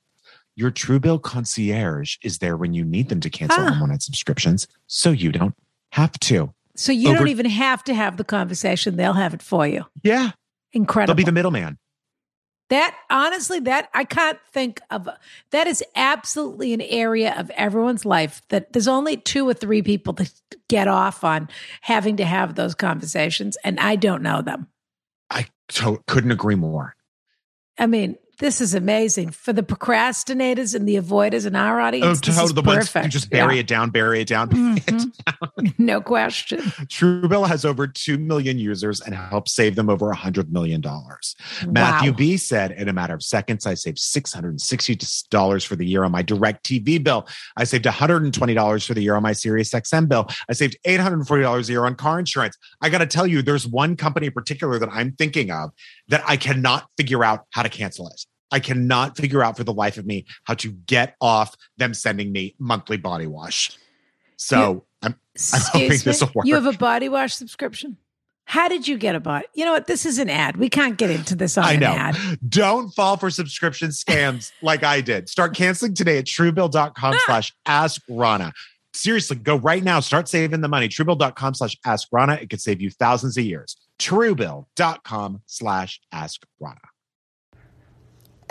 Your Truebill concierge is there when you need them to cancel ah. unwanted subscriptions, so you don't have to. So you Over- don't even have to have the conversation. They'll have it for you. Yeah. Incredible. They'll be the middleman. That, honestly, that I can't think of. That is absolutely an area of everyone's life that there's only two or three people that get off on having to have those conversations, and I don't know them. I to- couldn't agree more. I mean, this is amazing. For the procrastinators and the avoiders in our audience, oh, this is the perfect. Ones, you just bury yeah. it down, bury it down, bury mm-hmm. it down. No question. Truebill has over two million users and helps save them over one hundred million dollars. Wow. Matthew B. said, in a matter of seconds, I saved six hundred sixty dollars for the year on my DirecTV bill. I saved one hundred twenty dollars for the year on my SiriusXM bill. I saved eight hundred forty dollars a year on car insurance. I got to tell you, there's one company in particular that I'm thinking of that I cannot figure out how to cancel it. I cannot figure out for the life of me how to get off them sending me monthly body wash. So yeah. I'm, I'm hoping this will work. You have a body wash subscription? How did you get a body? You know what? This is an ad. We can't get into this on I know. an ad. Don't fall for subscription scams like I did. Start canceling today at Truebill.com slash Ask Ronna. Seriously, go right now. Start saving the money. Truebill.com slash Ask Ronna. It could save you thousands of years. Truebill.com slash Ask Ronna.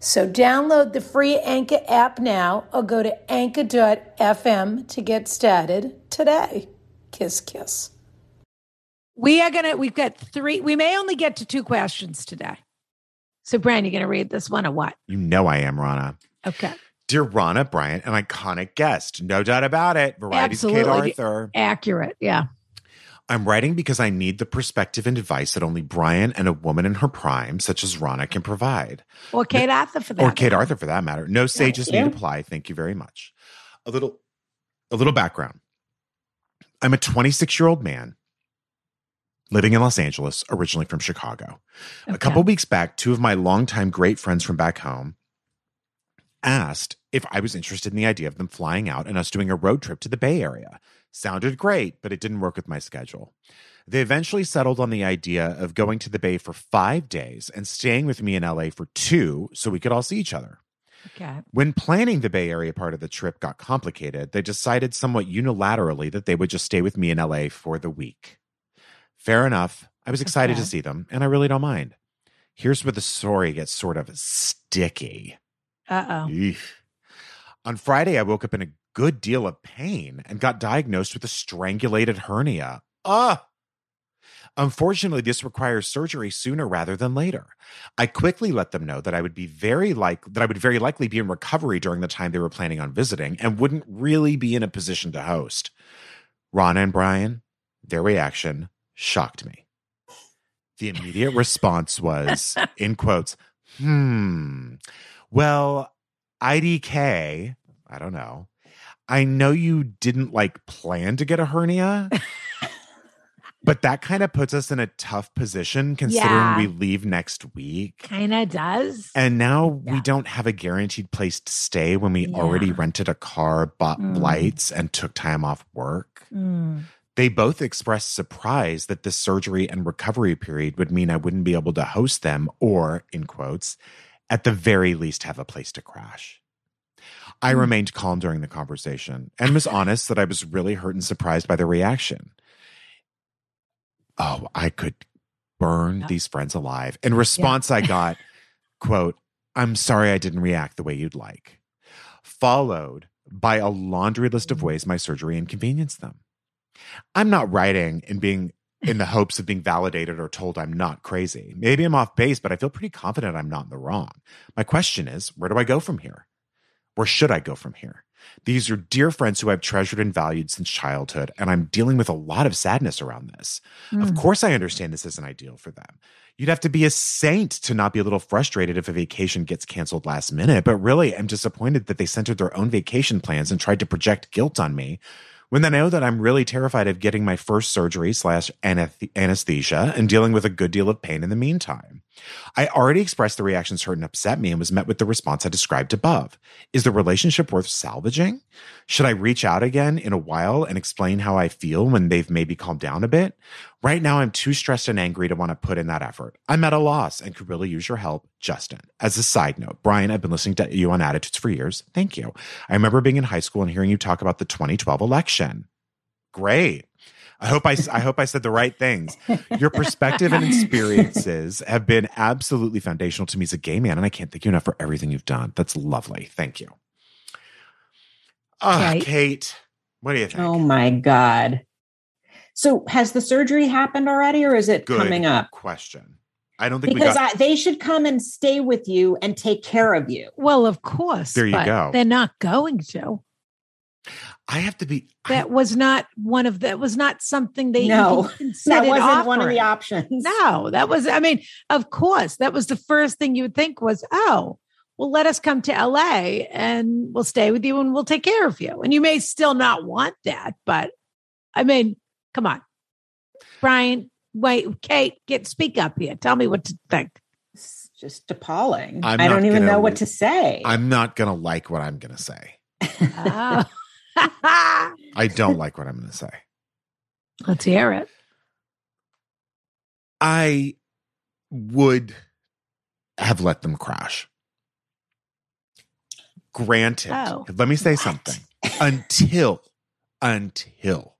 So download the free Anchor app now or go to anchor dot f m to get started today. Kiss, kiss. We are going to, we've got three, we may only get to two questions today. So, Brian, you're going to read this one or what? You know I am, Ronna. Okay. Dear Ronna, Brian, an iconic guest. No doubt about it. Variety's Kate Aurthur. Accurate, yeah. I'm writing because I need the perspective and advice that only Brian and a woman in her prime, such as Ronna, can provide. Or Kate no, Aurthur for that Or matter. Kate Aurthur for that matter. No sages need apply. Thank you very much. A little, a little background. I'm a twenty-six-year-old man living in Los Angeles, originally from Chicago. Okay. A couple weeks back, two of my longtime great friends from back home asked if I was interested in the idea of them flying out and us doing a road trip to the Bay Area. Sounded great, but it didn't work with my schedule. They eventually settled on the idea of going to the Bay for five days and staying with me in L A for two so we could all see each other. Okay. When planning the Bay Area part of the trip got complicated, they decided somewhat unilaterally that they would just stay with me in L A for the week. Fair enough. I was excited okay. to see them, and I really don't mind. Here's where the story gets sort of sticky. Uh-oh. Eef. On Friday, I woke up in a good deal of pain and got diagnosed with a strangulated hernia. Ah! Unfortunately, this requires surgery sooner rather than later. I quickly let them know that I would be very like that I would very likely be in recovery during the time they were planning on visiting and wouldn't really be in a position to host. Ronna and Brian, their reaction shocked me. The immediate response was, in quotes, hmm, well, I D K, I don't know. I know you didn't like plan to get a hernia, but that kind of puts us in a tough position considering yeah. we leave next week. Kind of does. And now yeah. we don't have a guaranteed place to stay when we yeah. already rented a car, bought mm. flights, and took time off work. Mm. They both expressed surprise that this surgery and recovery period would mean I wouldn't be able to host them or, in quotes, at the very least have a place to crash. I remained calm during the conversation and was honest that I was really hurt and surprised by the reaction. Oh, I could burn these friends alive. In response, yeah. I got, quote, I'm sorry I didn't react the way you'd like, followed by a laundry list of ways my surgery inconvenienced them. I'm not writing and being in the hopes of being validated or told I'm not crazy. Maybe I'm off base, but I feel pretty confident I'm not in the wrong. My question is, where do I go from here? Where should I go from here? These are dear friends who I've treasured and valued since childhood, and I'm dealing with a lot of sadness around this. Mm. Of course I understand this isn't ideal for them. you'd have to be a saint to not be a little frustrated if a vacation gets canceled last minute. But really, I'm disappointed that they centered their own vacation plans and tried to project guilt on me, when I know that I'm really terrified of getting my first surgery slash anesthesia and dealing with a good deal of pain in the meantime. I already expressed the reactions hurt and upset me and was met with the response I described above. Is the relationship worth salvaging? Should I reach out again in a while and explain how I feel when they've maybe calmed down a bit? Right now, I'm too stressed and angry to want to put in that effort. I'm at a loss and could really use your help, Justin. As a side note, Brian, I've been listening to you on Attitudes for years. Thank you. I remember being in high school and hearing you talk about the twenty twelve election. Great. I hope I, I hope I said the right things. Your perspective and experiences have been absolutely foundational to me as a gay man, and I can't thank you enough for everything you've done. That's lovely. Thank you. Oh, Kate. Kate, what do you think? Oh, my God. So has the surgery happened already, or is it Good coming up? Question. I don't think because we got- I, they should come and stay with you and take care of you. Well, of course. There you but go. They're not going to. I have to be. That I, was not one of that was not something they no. Even considered. That wasn't offering. One of the options. No, that was. I mean, of course, that was the first thing you would think was, oh, well, let us come to L A and we'll stay with you and we'll take care of you. And you may still not want that, but I mean. Come on, Brian, wait, Kate, get speak up here. Tell me what to think. It's just appalling. I'm I don't even gonna, know what to say. I'm not going to like what I'm going to say. Oh. I don't like what I'm going to say. Let's hear it. I would have let them crash. Granted, oh. let me say what? something. Until, until.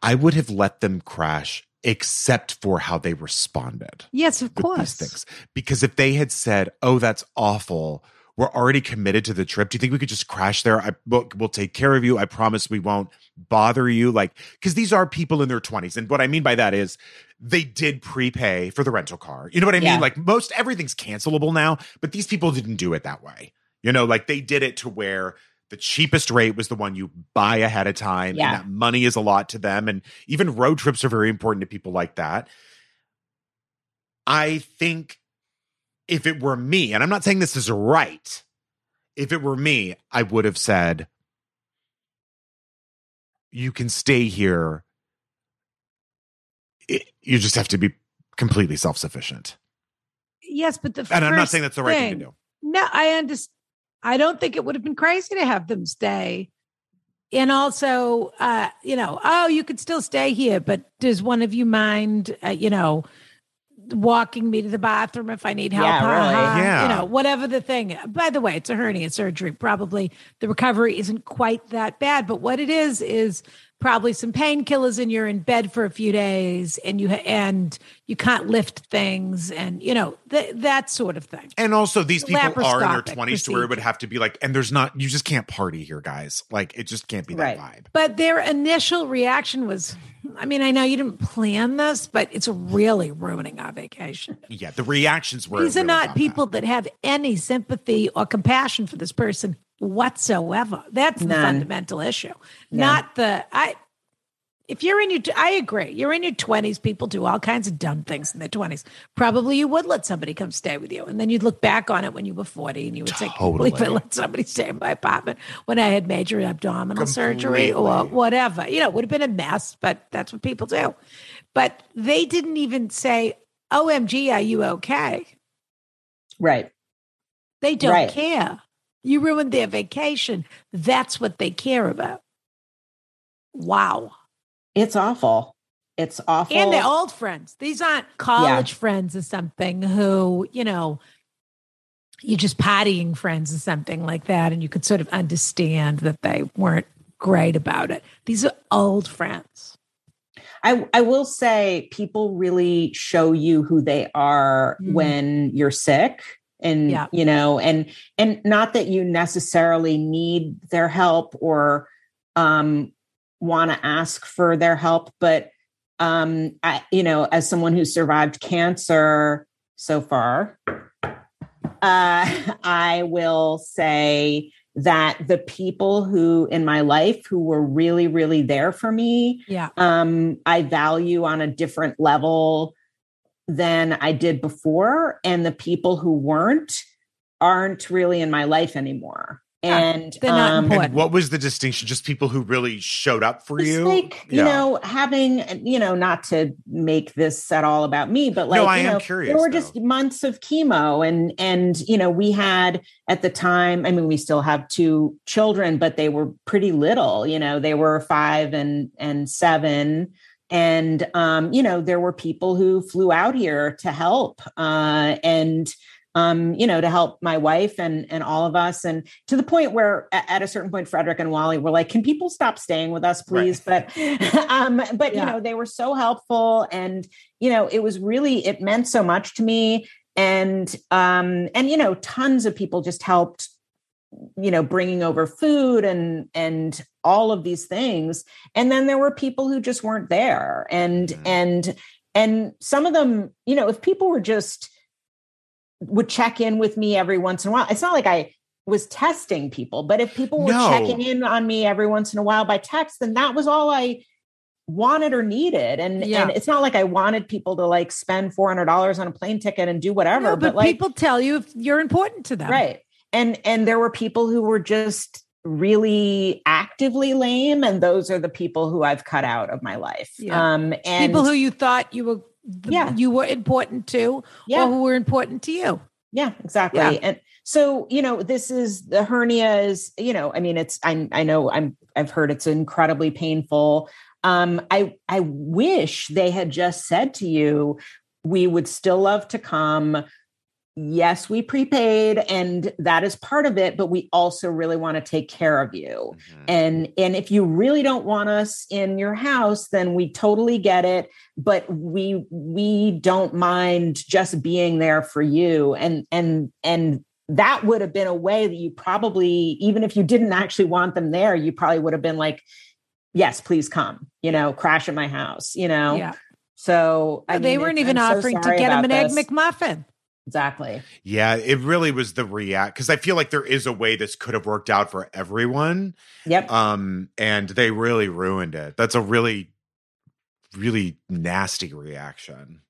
I would have let them crash except for how they responded. Yes, of course. Things. Because if they had said, oh, that's awful. We're already committed to the trip. Do you think we could just crash there? I, we'll, we'll take care of you. I promise we won't bother you. Like, because these are people in their twenties. And what I mean by that is they did prepay for the rental car. You know what I yeah. mean? Like most everything's cancelable now, but these people didn't do it that way. You know, like they did it to where the cheapest rate was the one you buy ahead of time. Yeah. And that money is a lot to them. And even road trips are very important to people like that. I think if it were me, and I'm not saying this is right, if it were me, I would have said, you can stay here. It, you just have to be completely self-sufficient. Yes, but the first And I'm not saying that's the right thing, thing to do. No, I understand. I don't think it would have been crazy to have them stay. And also, uh, you know, oh, you could still stay here, but does one of you mind, uh, you know, walking me to the bathroom if I need help? Yeah, really. Yeah. You know, whatever the thing. By the way, it's a hernia surgery. Probably the recovery isn't quite that bad, but what it is is probably some painkillers and you're in bed for a few days and you, ha- and you can't lift things and, you know, th- that sort of thing. And also these people are in their twenties to where it would have to be like, and there's not, you just can't party here, guys. Like it just can't be that right. vibe. But their initial reaction was, I mean, I know you didn't plan this, but it's really ruining our vacation. Yeah. The reactions were, these are not people that. that have any sympathy or compassion for this person whatsoever. That's None. the fundamental issue. Yeah. Not the, I, if you're in your, I agree. You're in your twenties. People do all kinds of dumb things in their twenties. Probably you would let somebody come stay with you. And then you'd look back on it when you were forty and you would totally. say, I can't believe I let somebody stay in my apartment when I had major abdominal Completely. surgery or whatever. You know, it would have been a mess, but that's what people do. But they didn't even say, O M G, are you okay? Right. They don't right. care. You ruined their vacation. That's what they care about. Wow. It's awful. It's awful. And they're old friends. These aren't college yeah. friends or something who, you know, you're just partying friends or something like that. And you could sort of understand that they weren't great about it. These are old friends. I, I will say people really show you who they are mm. when you're sick. And, yeah. you know, and, and not that you necessarily need their help or, um, want to ask for their help, but, um, I, you know, as someone who survived cancer so far, uh, I will say that the people who in my life who were really, really there for me, yeah. um, I value on a different level than I did before. And the people who weren't aren't really in my life anymore. Yeah, and, um, and what was the distinction? Just people who really showed up for you? Like, yeah. you know, having, you know, not to make this at all about me, but like, no, I you am know, curious, there were though. just months of chemo and, and, you know, we had at the time, I mean, we still have two children, but they were pretty little, you know, they were five and, and seven. And, um, you know, there were people who flew out here to help, uh, and, Um, you know, to help my wife and and all of us. And to the point where at a certain point, Frederick and Wally were like, can people stop staying with us, please? Right. But, um, but yeah. you know, they were so helpful. And, you know, it was really, it meant so much to me. And, um, and, you know, tons of people just helped, you know, bringing over food and, and all of these things. And then there were people who just weren't there. And, mm-hmm. and, and some of them, you know, if people were just, would check in with me every once in a while. It's not like I was testing people, but if people were no. checking in on me every once in a while by text, then that was all I wanted or needed. And, yeah. and it's not like I wanted people to like spend four hundred dollars on a plane ticket and do whatever, no, but, but like people tell you if you're important to them. Right. And, and there were people who were just really actively lame. And those are the people who I've cut out of my life. Yeah. Um, and people who you thought you were The, yeah. you were important to, yeah. or who were important to you. Yeah, exactly. Yeah. And so, you know, this is the hernia is, you know, I mean, it's, I, I know I'm, I've heard it's incredibly painful. Um, I, I wish they had just said to you, we would still love to come. Yes, we prepaid and that is part of it, but we also really want to take care of you. Mm-hmm. And, and if you really don't want us in your house, then we totally get it, but we, we don't mind just being there for you. And, and, and that would have been a way that you probably, even if you didn't actually want them there, you probably would have been like, yes, please come, you know, crash at my house, you know? Yeah. So I they mean, weren't even I'm offering so to get him an this. Egg McMuffin. Exactly. Yeah, it really was the react because I feel like there is a way this could have worked out for everyone. Yep. Um, and they really ruined it. That's a really, really nasty reaction.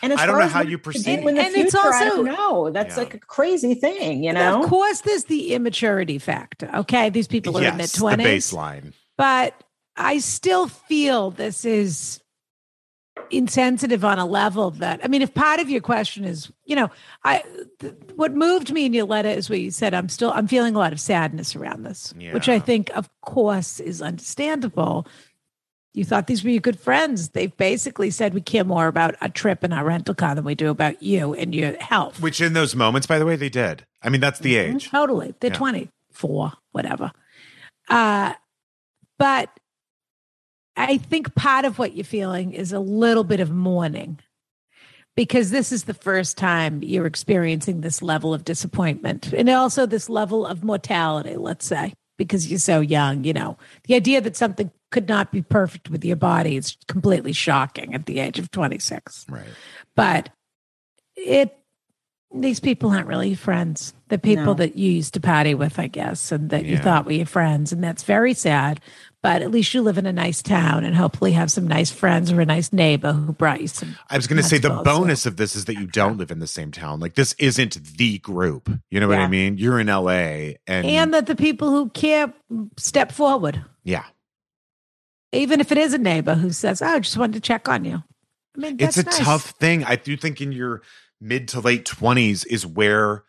And I don't know how you perceive it. And it's also no, that's like a crazy thing, you know. Of course, there's the immaturity factor. Okay, these people are in their twenties. The baseline. But I still feel this is insensitive on a level that, I mean, if part of your question is, you know, I, th- what moved me in Yoletta is what you said, I'm still, I'm feeling a lot of sadness around this, yeah. which I think of course is understandable. You thought these were your good friends. They've basically said, we care more about a trip and our rental car than we do about you and your health. Which in those moments, by the way, they did. I mean, that's the mm-hmm. age. Totally. They're yeah. twenty-four, whatever. Uh, but I think part of what you're feeling is a little bit of mourning because this is the first time you're experiencing this level of disappointment and also this level of mortality, let's say, because you're so young, you know, the idea that something could not be perfect with your body is completely shocking at the age of twenty-six. Right. But it, these people aren't really friends. The people no. that you used to party with, I guess, and that yeah. you thought were your friends. And that's very sad. But at least you live in a nice town and hopefully have some nice friends or a nice neighbor who brought you some. I was going to say the bonus of this is that you don't live in the same town. Like this isn't the group. You know yeah. what I mean? You're in L A. And, and that the people who care step forward. Yeah. Even if it is a neighbor who says, oh, I just wanted to check on you. I mean, that's it's a nice. tough thing. I do think in your mid to late twenties is where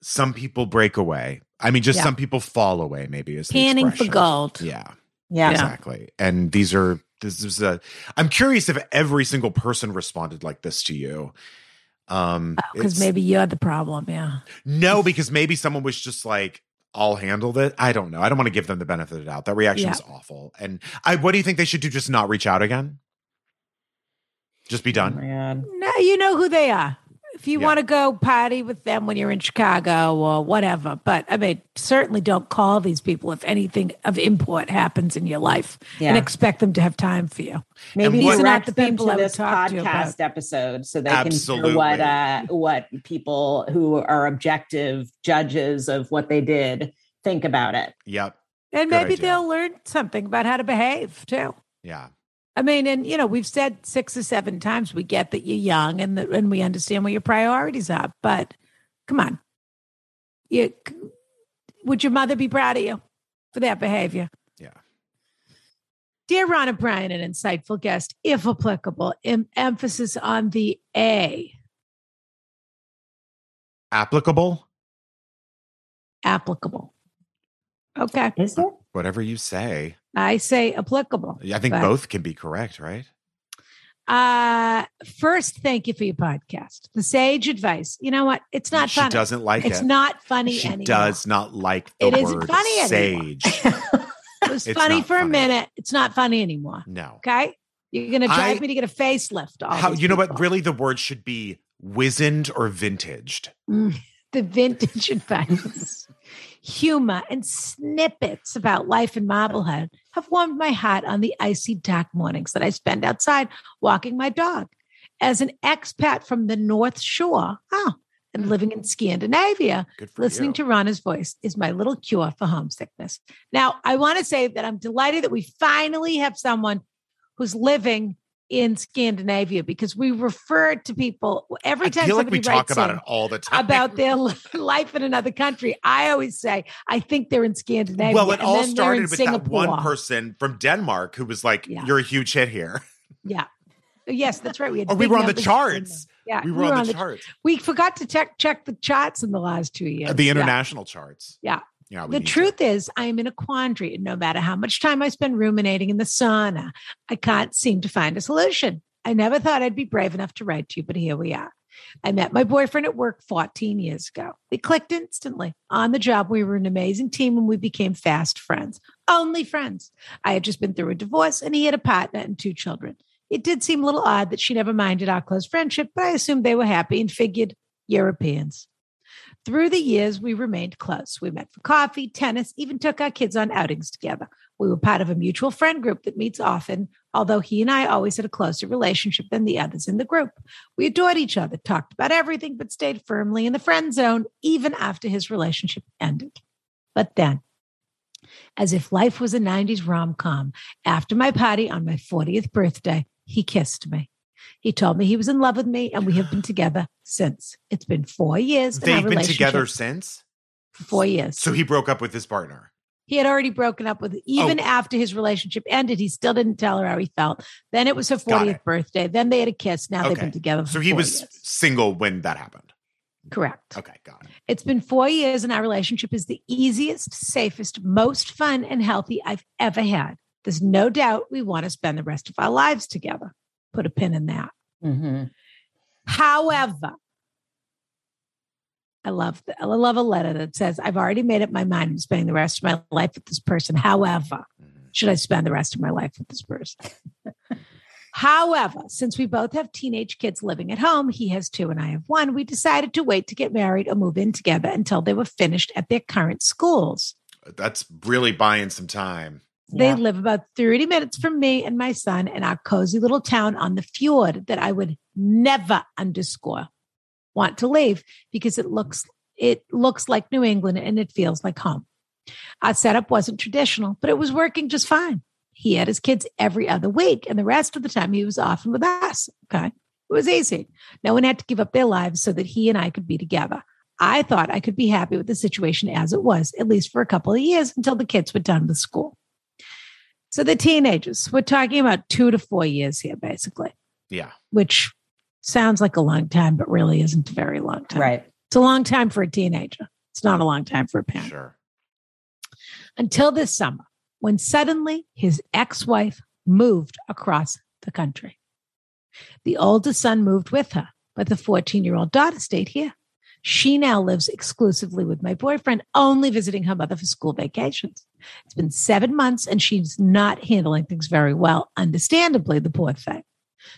some people break away. I mean, just yeah. some people fall away, maybe. Is Panning for gold. Yeah. Yeah. Exactly. And these are, this is a, I'm curious if every single person responded like this to you. Um, because oh, maybe you had the problem. Yeah. No, because maybe someone was just like, I'll handle it. I don't know. I don't want to give them the benefit of the doubt. That reaction yeah. was awful. And I, what do you think they should do? Just not reach out again? Just be done? Oh, no, you know who they are. if you yeah. want to go potty with them when you're in Chicago or whatever. But I mean, certainly don't call these people if anything of import happens in your life yeah. and expect them to have time for you. Maybe these are not the people I would talk to about this podcast episode so they Absolutely. can hear what, uh, what people who are objective judges of what they did think about it. Yep. And Good maybe idea. they'll learn something about how to behave too. Yeah. I mean, and, you know, we've said six or seven times, we get that you're young and that, and we understand what your priorities are, but come on. You, would your mother be proud of you for that behavior? Yeah. Dear Ronna Bryant, an insightful guest, if applicable, em- emphasis on the A. Applicable? Applicable. Okay. Is there? Whatever you say. I say applicable. I think but, both can be correct, right? Uh, first, thank you for your podcast. The sage advice. You know what? It's not she funny. She doesn't like it's it. It's not funny she anymore. She does not like the it word isn't funny sage. It was it's funny for funny. a minute. It's not funny anymore. No. Okay? You're going to drive I, me to get a facelift. All how, you people. know what? Really, the word should be wizened or vintaged. Mm, the vintage advice. Humor and snippets about life in Marblehead have warmed my heart on the icy dark mornings that I spend outside walking my dog. As an expat from the North Shore, oh, and living in Scandinavia, listening you. to Ronna's voice is my little cure for homesickness. Now, I want to say that I'm delighted that we finally have someone who's living in Scandinavia, because we refer to people every time I feel like we talk about it all the time about their life in another country. I always say, I think they're in Scandinavia. Well, it all started with that one person from Denmark who was like, yeah. "You're a huge hit here." Yeah. Yes, that's right. We had. Or we were on the charts. Yeah, we were, we were on, on the charts. We forgot to check check the charts in the last two years. Uh, the international yeah. charts. Yeah. Yeah, the truth to. is, I am in a quandary, and no matter how much time I spend ruminating in the sauna, I can't seem to find a solution. I never thought I'd be brave enough to write to you, but here we are. I met my boyfriend at work fourteen years ago. We clicked instantly. On the job, we were an amazing team, and we became fast friends. Only friends. I had just been through a divorce, and he had a partner and two children. It did seem a little odd that she never minded our close friendship, but I assumed they were happy and figured Europeans. Through the years, we remained close. We met for coffee, tennis, even took our kids on outings together. We were part of a mutual friend group that meets often, although he and I always had a closer relationship than the others in the group. We adored each other, talked about everything, but stayed firmly in the friend zone, even after his relationship ended. But then, as if life was a nineties rom-com, after my party on my fortieth birthday, he kissed me. He told me he was in love with me, and we have been together since. It's been four years. They've been together since? Four years. So he broke up with his partner. He had already broken up with, even oh. after his relationship ended, he still didn't tell her how he felt. Then it was her fortieth birthday. Then they had a kiss. Now okay. they've been together for So he four was years. single when that happened. Correct. Okay, got it. It's been four years, and our relationship is the easiest, safest, most fun, and healthy I've ever had. There's no doubt we want to spend the rest of our lives together. Put a pin in that. Mm-hmm. However, I love the, I love a letter that says, I've already made up my mind. I'm spending the rest of my life with this person. However, should I spend the rest of my life with this person? However, since we both have teenage kids living at home, he has two and I have one, we decided to wait to get married or move in together until they were finished at their current schools. That's really buying some time. They yeah. live about thirty minutes from me and my son in our cozy little town on the fjord that I would never underscore want to leave because it looks it looks like New England and it feels like home. Our setup wasn't traditional, but it was working just fine. He had his kids every other week, and the rest of the time he was often with us. Okay, it was easy. No one had to give up their lives so that he and I could be together. I thought I could be happy with the situation as it was, at least for a couple of years until the kids were done with school. So the teenagers, we're talking about two to four years here, basically. Yeah. Which sounds like a long time, but really isn't a very long time. Right. It's a long time for a teenager. It's not a long time for a parent. Sure. Until this summer, when suddenly his ex-wife moved across the country. The oldest son moved with her, but the fourteen-year-old daughter stayed here. She now lives exclusively with my boyfriend, only visiting her mother for school vacations. It's been seven months and she's not handling things very well. Understandably, the poor thing.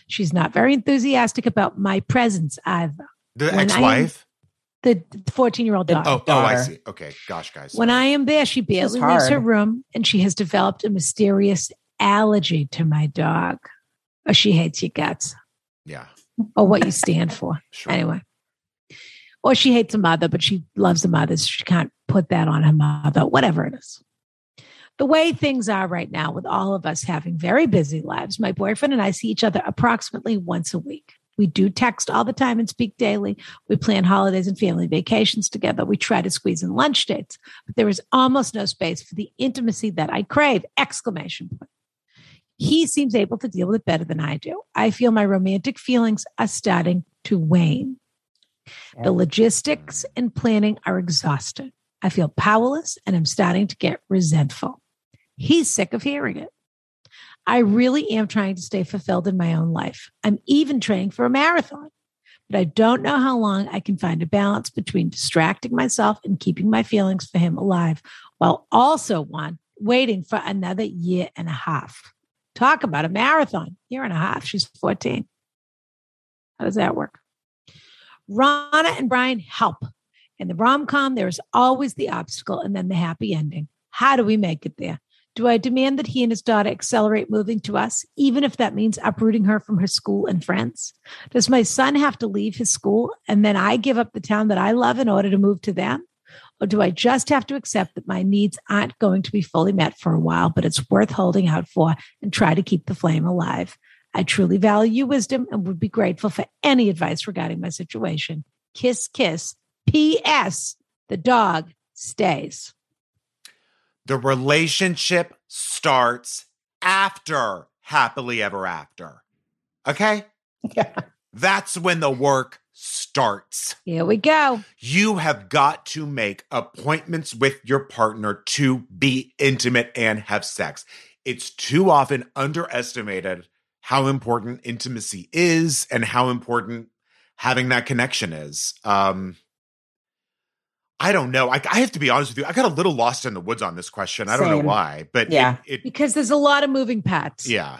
She's not very enthusiastic about my presence either. The ex-wife? The fourteen-year-old daughter. Oh, oh, I see. Okay. Gosh, guys. When I am there, she barely leaves her room, and she has developed a mysterious allergy to my dog. Or she hates your guts. Yeah. Or what you stand for. Sure. Anyway. Or she hates her mother, but she loves her mother, so she can't put that on her mother. Whatever it is. The way things are right now, with all of us having very busy lives, my boyfriend and I see each other approximately once a week. We do text all the time and speak daily. We plan holidays and family vacations together. We try to squeeze in lunch dates, but there is almost no space for the intimacy that I crave! Exclamation point. He seems able to deal with it better than I do. I feel my romantic feelings are starting to wane. The logistics and planning are exhausting. I feel powerless, and I'm starting to get resentful. He's sick of hearing it. I really am trying to stay fulfilled in my own life. I'm even training for a marathon, but I don't know how long I can find a balance between distracting myself and keeping my feelings for him alive, while also one waiting for another year and a half. Talk about a marathon. Year and a half. She's fourteen. How does that work? Ronna and Brian, help. In the rom-com, there is always the obstacle and then the happy ending. How do we make it there? Do I demand that he and his daughter accelerate moving to us, even if that means uprooting her from her school and friends? Does my son have to leave his school and then I give up the town that I love in order to move to them? Or do I just have to accept that my needs aren't going to be fully met for a while, but it's worth holding out for and try to keep the flame alive? I truly value wisdom and would be grateful for any advice regarding my situation. Kiss, kiss. P S. The dog stays. The relationship starts after happily ever after. Okay? Yeah. That's when the work starts. Here we go. You have got to make appointments with your partner to be intimate and have sex. It's too often underestimated how important intimacy is and how important having that connection is. Um, I don't know. I, I have to be honest with you. I got a little lost in the woods on this question. I Same. don't know why, but yeah, it, it, because there's a lot of moving parts. Yeah,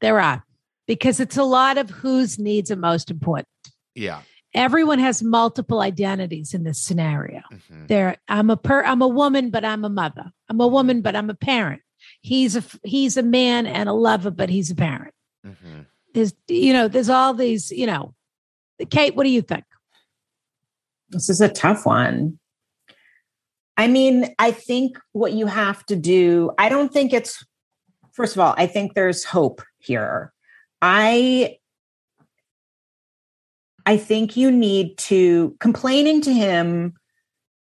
there are, because it's a lot of whose needs are most important. Yeah, everyone has multiple identities in this scenario. Mm-hmm. There, I'm a per, I'm a woman, but I'm a mother. I'm a woman, but I'm a parent. He's a he's a man and a lover, but he's a parent. Mm-hmm. There's, you know, there's all these, you know. Kate, what do you think? This is a tough one. I mean, I think what you have to do, I don't think it's, first of all, I think there's hope here. I, I think you need to, complaining to him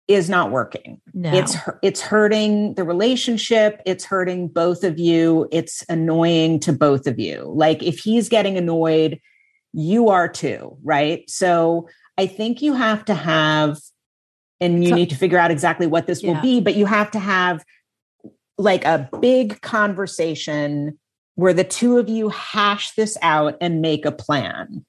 is not working. No. It's, it's hurting the relationship. It's hurting both of you. It's annoying to both of you. Like if he's getting annoyed, you are too, right? So I think you have to have, and you so, need to figure out exactly what this yeah. will be, but you have to have like a big conversation where the two of you hash this out and make a plan.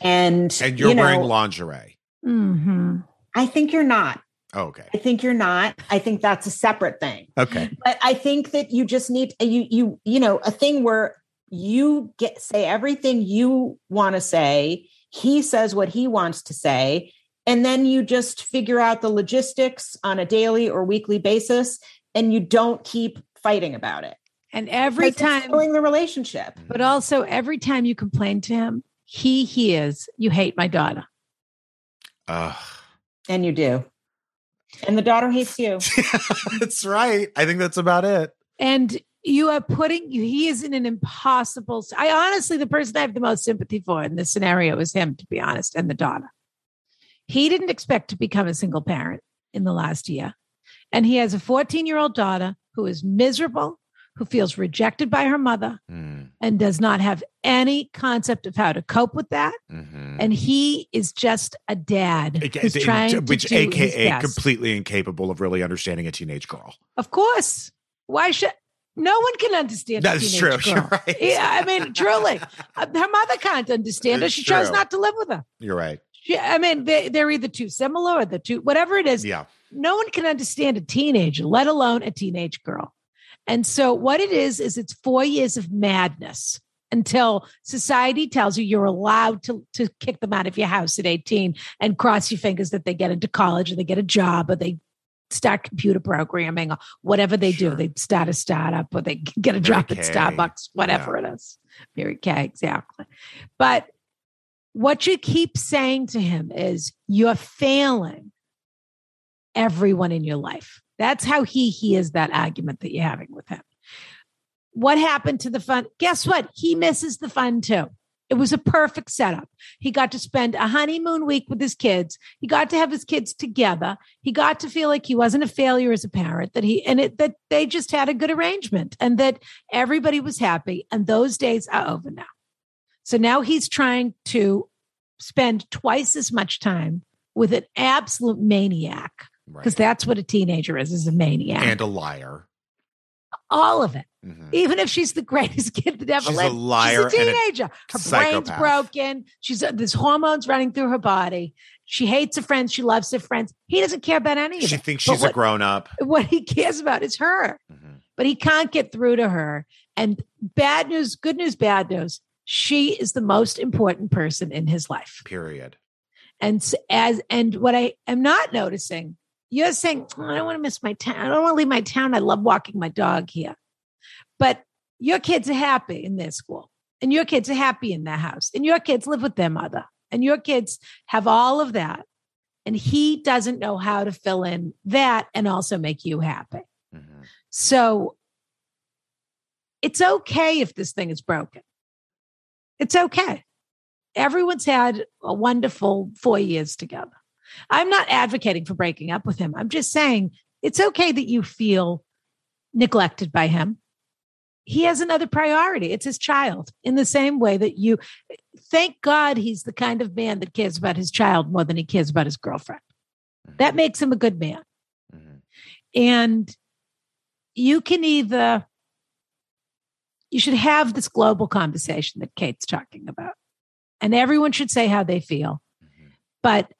And, and you're you know, wearing lingerie. Mm-hmm. I think you're not. Oh, okay. I think you're not. I think that's a separate thing. Okay. But I think that you just need, you, you, you know, a thing where you get say everything you want to say. He says what he wants to say. And then you just figure out the logistics on a daily or weekly basis, and you don't keep fighting about it. And every time, it's killing the relationship. But also, every time you complain to him, he hears, "You hate my daughter," uh, and you do, and the daughter hates you. That's right. I think that's about it. And you are putting, he is in an impossible. I honestly, the person I have the most sympathy for in this scenario is him, to be honest, and the daughter. He didn't expect to become a single parent in the last year. And he has a fourteen-year-old daughter who is miserable, who feels rejected by her mother, mm. and does not have any concept of how to cope with that. Mm-hmm. And he is just a dad it, who's it, trying it, which to do A K A his best. Completely incapable of really understanding a teenage girl. Of course. Why should... No one can understand that a teenage girl. That's true. You're right. Yeah, I mean, truly. Her mother can't understand her. She true. chose not to live with her. You're right. Yeah, I mean, they, they're either too similar or the two, whatever it is. Yeah. No one can understand a teenager, let alone a teenage girl. And so what it is, is it's four years of madness until society tells you you're allowed to, to kick them out of your house at eighteen and cross your fingers that they get into college or they get a job or they start computer programming or whatever they sure. do. They start a startup or they get a job at Starbucks, whatever yeah. it is. Mary Kay, exactly. But what you keep saying to him is you're failing everyone in your life. That's how he hears that argument that you're having with him. What happened to the fun? Guess what? He misses the fun too. It was a perfect setup. He got to spend a honeymoon week with his kids. He got to have his kids together. He got to feel like he wasn't a failure as a parent, that he, and it, that they just had a good arrangement and that everybody was happy. And those days are over now. So now he's trying to spend twice as much time with an absolute maniac, because right. that's what a teenager is, is a maniac. And a liar. All of it. Mm-hmm. Even if she's the greatest kid that ever lived, she's a teenager. Her brain's broken. She's uh, there's hormones running through her body. She hates her friends. She loves her friends. He doesn't care about any of it. She thinks she's a grown up. What he cares about is her. Mm-hmm. But he can't get through to her. And bad news, good news, bad news. She is the most important person in his life. Period. And as and what I am not noticing, you're saying, oh, I don't want to miss my town. I don't want to leave my town. I love walking my dog here. But your kids are happy in their school, and your kids are happy in their house, and your kids live with their mother, and your kids have all of that. And he doesn't know how to fill in that and also make you happy. Mm-hmm. So it's okay if this thing is broken. It's okay. Everyone's had a wonderful four years together. I'm not advocating for breaking up with him. I'm just saying it's okay that you feel neglected by him. He has another priority. It's his child, in the same way that you, thank God he's the kind of man that cares about his child more than he cares about his girlfriend. Mm-hmm. That makes him a good man. Mm-hmm. And you can either, you should have this global conversation that Kate's talking about, and everyone should say how they feel. Mm-hmm. But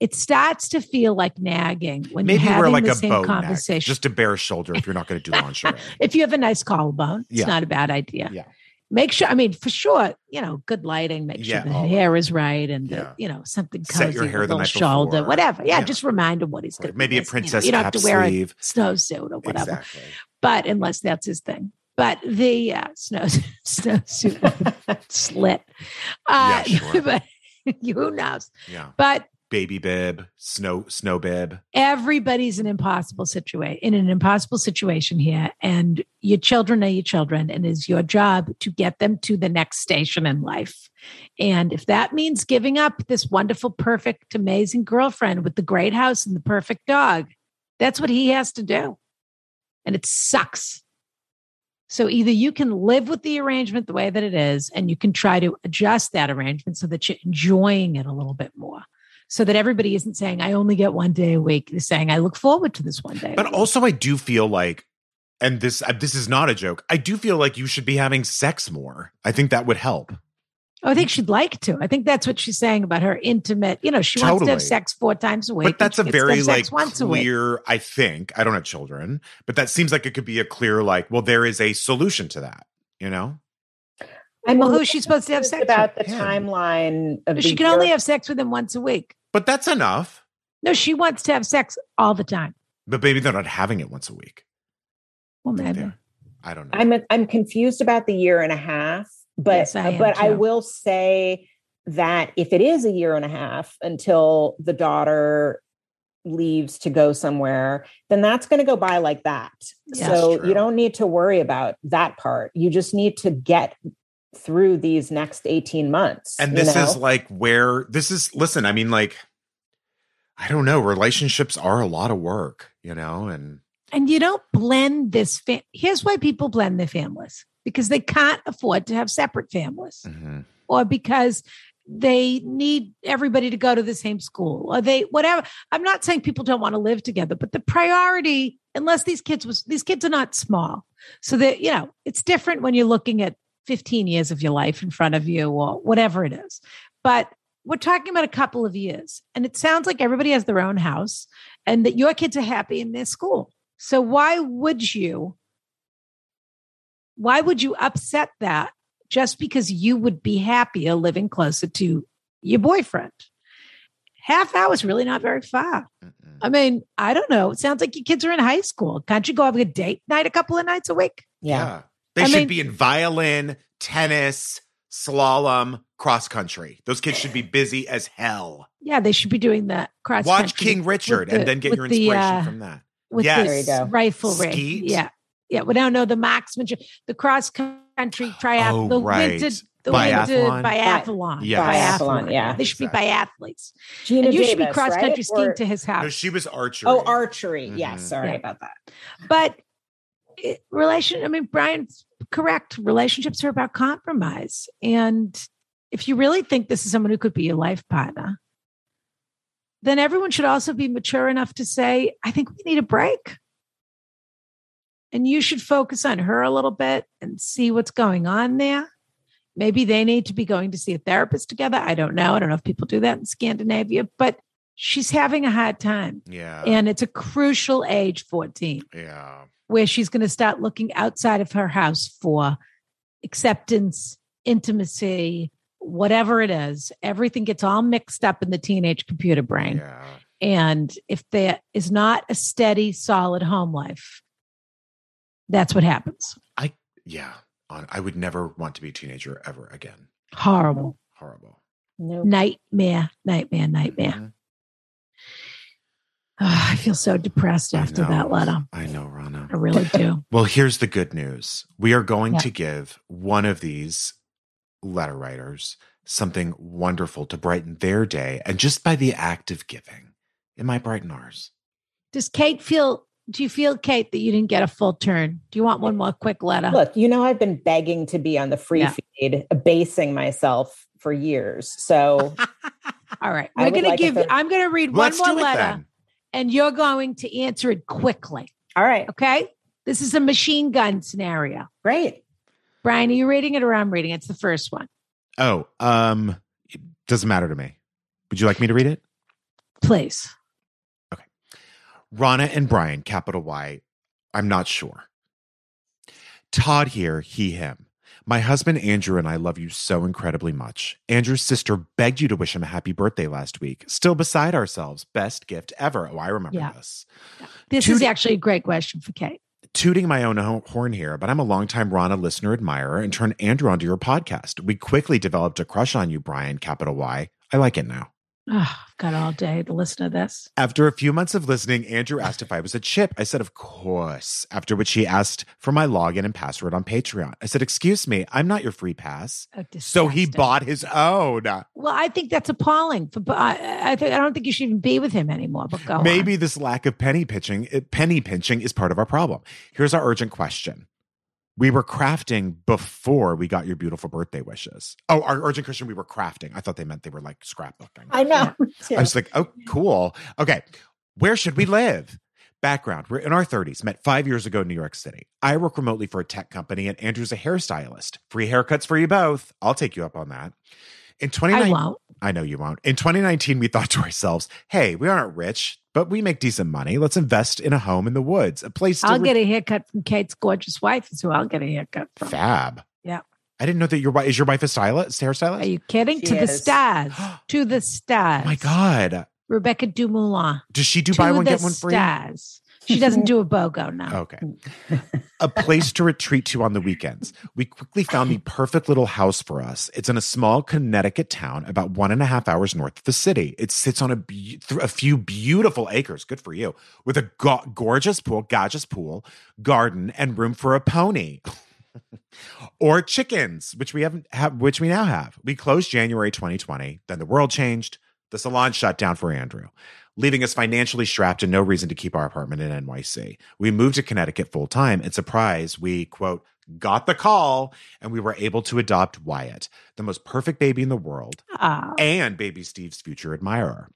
it starts to feel like nagging when Maybe you're having like the same conversation. Nag, just a bare shoulder if you're not going to do lingerie. If you have a nice collarbone, it's yeah. not a bad idea. Yeah. Make sure, I mean, for sure, you know, good lighting. Make yeah, sure the always. hair is right and, yeah. the, you know, something cozy. Set your hair the night shoulder, before. Whatever. Yeah, yeah, just remind him what he's going to do. Maybe miss. a princess you know, You don't have to wear sleeve. a snowsuit or whatever. Exactly. But unless that's his thing. But the uh, snow snowsuit slit. Uh, yeah, sure. But who knows? Yeah. But. Baby bib, snow, snow bib. Everybody's an impossible situation in an impossible situation here. And your children are your children. And it's your job to get them to the next station in life. And if that means giving up this wonderful, perfect, amazing girlfriend with the great house and the perfect dog, that's what he has to do. And it sucks. So either you can live with the arrangement the way that it is, and you can try to adjust that arrangement so that you're enjoying it a little bit more. So that everybody isn't saying, I only get one day a week. They're saying, I look forward to this one day. But also I do feel like, and this this is not a joke, I do feel like you should be having sex more. I think that would help. Oh, I think she'd like to. I think that's what she's saying about her intimate, you know, she totally. wants to have sex four times a week. But that's a very like clear, I think, I don't have children, but that seems like it could be a clear like, well, there is a solution to that, you know? And well, who's she supposed to have sex about with? The yeah. timeline. Of she the can year. only have sex with him once a week. But that's enough. No, she wants to have sex all the time. But baby, they're not having it once a week. Well, maybe. I don't know. I'm a, I'm confused about the year and a half, but yes, I am, but too. I will say that if it is a year and a half until the daughter leaves to go somewhere, then that's going to go by like that. Yeah, so you don't need to worry about that part. You just need to get through these next eighteen months. And this you know? is like where this is, listen, I mean, like, I don't know. Relationships are a lot of work, you know, and. And you don't blend this. Fa- Here's why people blend their families, because they can't afford to have separate families, mm-hmm. or because they need everybody to go to the same school, or they, whatever. I'm not saying people don't want to live together, but the priority, unless these kids was, these kids are not small. So that, you know, it's different when you're looking at fifteen years of your life in front of you or whatever it is. But we're talking about a couple of years, and it sounds like everybody has their own house and that your kids are happy in their school. So why would you, why would you upset that just because you would be happier living closer to your boyfriend. Half hour is really not very far. Mm-mm. I mean, I don't know. It sounds like your kids are in high school. Can't you go have a date night a couple of nights a week? Yeah. yeah. They I should mean, be in violin, tennis, slalom, cross country. Those kids should be busy as hell. Yeah, they should be doing that cross country. Watch King Richard the, and then get your inspiration the, uh, from that. With yes. the riflery. Skeet. Yeah. Yeah. Well, no, no, the marksmanship, the cross country triathlon, oh, the right. winter, the biathlon. winter biathlon. Yes. Biathlon, yeah. They should exactly. be biathletes. Gina and you Davis, should be cross country right? skiing or, to his house. No, she was archery. Oh, archery. Mm-hmm. Yeah. Sorry yeah. about that. But it, relation, I mean, Brian's correct. Relationships are about compromise. And if you really think this is someone who could be your life partner, then everyone should also be mature enough to say, I think we need a break. And you should focus on her a little bit and see what's going on there. Maybe they need to be going to see a therapist together. I don't know. I don't know if people do that in Scandinavia, but she's having a hard time. Yeah. And it's a crucial age, fourteen. Yeah. Where she's going to start looking outside of her house for acceptance, intimacy, whatever it is. Everything gets all mixed up in the teenage computer brain. Yeah. And if there is not a steady, solid home life, that's what happens. I, yeah, I would never want to be a teenager ever again. Horrible. Horrible. Nope. Nightmare, nightmare, nightmare. Mm-hmm. Oh, I feel so depressed after that letter. I know, Ronna. I really do. Well, here's the good news. We are going yeah. to give one of these letter writers something wonderful to brighten their day. And just by the act of giving, it might brighten ours. Does Kate feel... Do you feel, Kate, that you didn't get a full turn? Do you want one more quick letter? Look, you know, I've been begging to be on the free yeah. feed, abasing myself for years. So, all right, we're going like to give. Third... I'm going to read Let's one more letter, then. And you're going to answer it quickly. All right, okay. This is a machine gun scenario. Great, Brian, are you reading it or I'm reading it? It's the first one. Oh, um, it doesn't matter to me. Would you like me to read it? Please. Ronna and Brian, capital Y, I'm not sure. Todd here, he, him. My husband, Andrew, and I love you so incredibly much. Andrew's sister begged you to wish him a happy birthday last week. Still beside ourselves. Best gift ever. Oh, I remember yeah. this. Yeah. This Toot- is actually a great question for Kate. Tooting my own horn here, but I'm a longtime Ronna listener admirer and turned Andrew onto your podcast. We quickly developed a crush on you, Brian, capital Y. I like it now. Oh, I've got all day to listen to this. After a few months of listening, Andrew asked if I was a chip. I said, of course. After which he asked for my login and password on Patreon. I said, excuse me, I'm not your free pass. Oh, so he bought his own. Well, I think that's appalling. For, I, I, th- I don't think you should even be with him anymore. But go Maybe on. This lack of penny pitching, penny pinching is part of our problem. Here's our urgent question. We were crafting before we got your beautiful birthday wishes. Oh, our urgent question, we were crafting. I thought they meant they were like scrapbooking. I know. Too. I was like, oh, cool. Okay. Where should we live? Background. We're in our thirties, met five years ago in New York City. I work remotely for a tech company and Andrew's a hairstylist. Free haircuts for you both. I'll take you up on that. In twenty nineteen, I won't. I know you won't. In twenty nineteen, we thought to ourselves, hey, we aren't rich, but we make decent money. Let's invest in a home in the woods, a place. To I'll re- get a haircut from Kate's gorgeous wife. Is who I'll get a haircut from. Fab. Yeah. I didn't know that your wife is your wife a stylist, hairstylist. Are you kidding? She to is. The stars. To the stars. Oh my God. Rebecca Dumoulin. Does she do to buy one, get one free? Stars. She doesn't do a BOGO now. Okay. A place to retreat to on the weekends. We quickly found the perfect little house for us. It's in a small Connecticut town about one and a half hours north of the city. It sits on a, be- a few beautiful acres, good for you, with a go- gorgeous pool, gorgeous pool, garden, and room for a pony. Or chickens, which we haven't have, which we now have. We closed January twenty twenty. Then the world changed. The salon shut down for Andrew, leaving us financially strapped and no reason to keep our apartment in N Y C. We moved to Connecticut full time and surprise, we, quote, got the call and we were able to adopt Wyatt, the most perfect baby in the world Aww. And baby Steve's future admirer.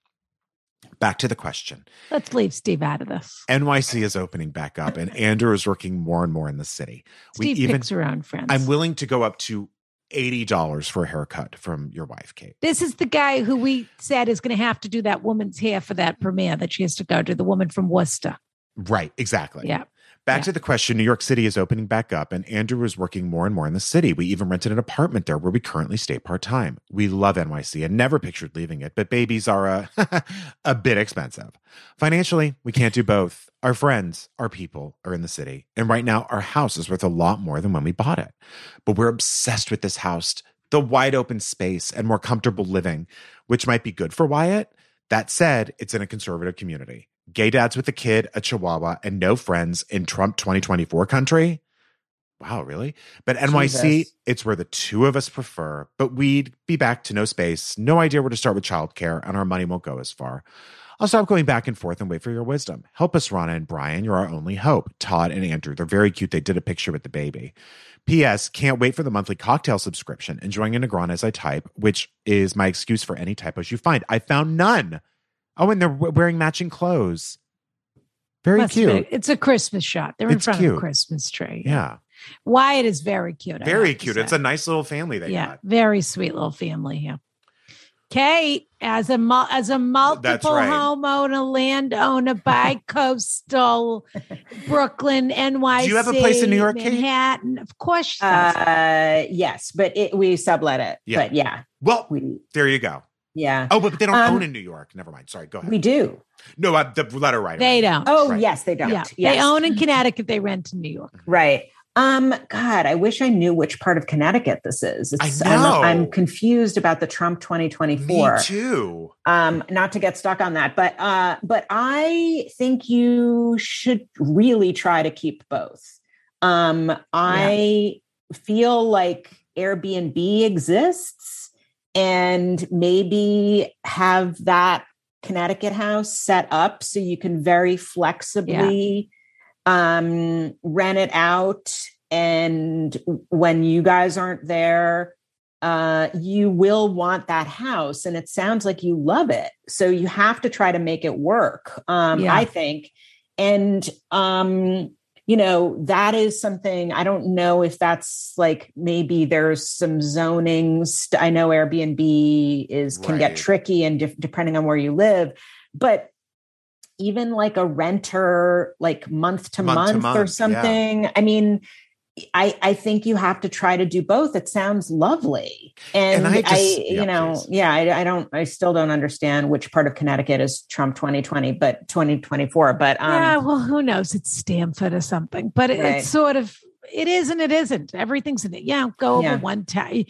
Back to the question. Let's leave Steve out of this. N Y C is opening back up and Andrew is working more and more in the city. Steve we even, picks her own friends. I'm willing to go up to eighty dollars for a haircut from your wife, Kate. This is the guy who we said is going to have to do that woman's hair for that premiere that she has to go to, the woman from Worcester. Right, exactly. Yeah. Back yeah. to the question, New York City is opening back up, and Andrew was working more and more in the city. We even rented an apartment there where we currently stay part-time. We love N Y C and never pictured leaving it, but babies are a, a bit expensive. Financially, we can't do both. Our friends, our people are in the city, and right now our house is worth a lot more than when we bought it. But we're obsessed with this house, the wide open space, and more comfortable living, which might be good for Wyatt. That said, it's in a conservative community. Gay dads with a kid, a chihuahua, and no friends in Trump twenty twenty-four country? Wow, really? But N Y C, Jesus. It's where the two of us prefer, but we'd be back to no space, no idea where to start with childcare, and our money won't go as far. I'll stop going back and forth and wait for your wisdom. Help us, Ronna and Brian. You're our only hope. Todd and Andrew, they're very cute. They did a picture with the baby. P S. Can't wait for the monthly cocktail subscription. Enjoying a Negroni as I type, which is my excuse for any typos you find. I found none. Oh, and they're wearing matching clothes. Very That's cute. Big. It's a Christmas shot. They're in it's front cute. Of a Christmas tree. Yeah. Wyatt is very cute. Very cute. It's a nice little family they yeah, got. Yeah, very sweet little family. Yeah. Kate, as a mul- as a multiple right. homeowner, landowner, bi-coastal, Brooklyn, N Y C. Do you have a place in New York, Manhattan? Kate? Of course she does. Uh, yes, but it, we sublet it. Yeah. But yeah. Well, we, there you go. Yeah. Oh, but they don't um, own in New York. Never mind. Sorry. Go ahead. We do. No, uh, the letter writer. They don't. Oh, right. Yes, they don't. Yeah. Yes. They own in Connecticut. They rent in New York. Right. Um. God, I wish I knew which part of Connecticut this is. It's, I know. I'm, I'm confused about the Trump twenty twenty-four. Me too. Um. Not to get stuck on that, but uh. But I think you should really try to keep both. Um. I yeah. feel like Airbnb exists. And maybe have that Connecticut house set up so you can very flexibly yeah. um, rent it out. And when you guys aren't there, uh, you will want that house. And it sounds like you love it. So you have to try to make it work, um, yeah. I think. And, um, you know, that is something, I don't know if that's like, maybe there's some zoning. St- I know Airbnb is can right. get tricky and de- depending on where you live, but even like a renter, like month to month, month, to month or something. Yeah. I mean, I, I think you have to try to do both. It sounds lovely. And, and I, just, I, you yeah, know, please. yeah, I, I don't, I still don't understand which part of Connecticut is Trump twenty twenty, but twenty twenty-four, but. Um, yeah, well, who knows? It's Stamford or something, but it, right. it's sort of, it is and it isn't. Everything's in it. Yeah. Go yeah. over one time.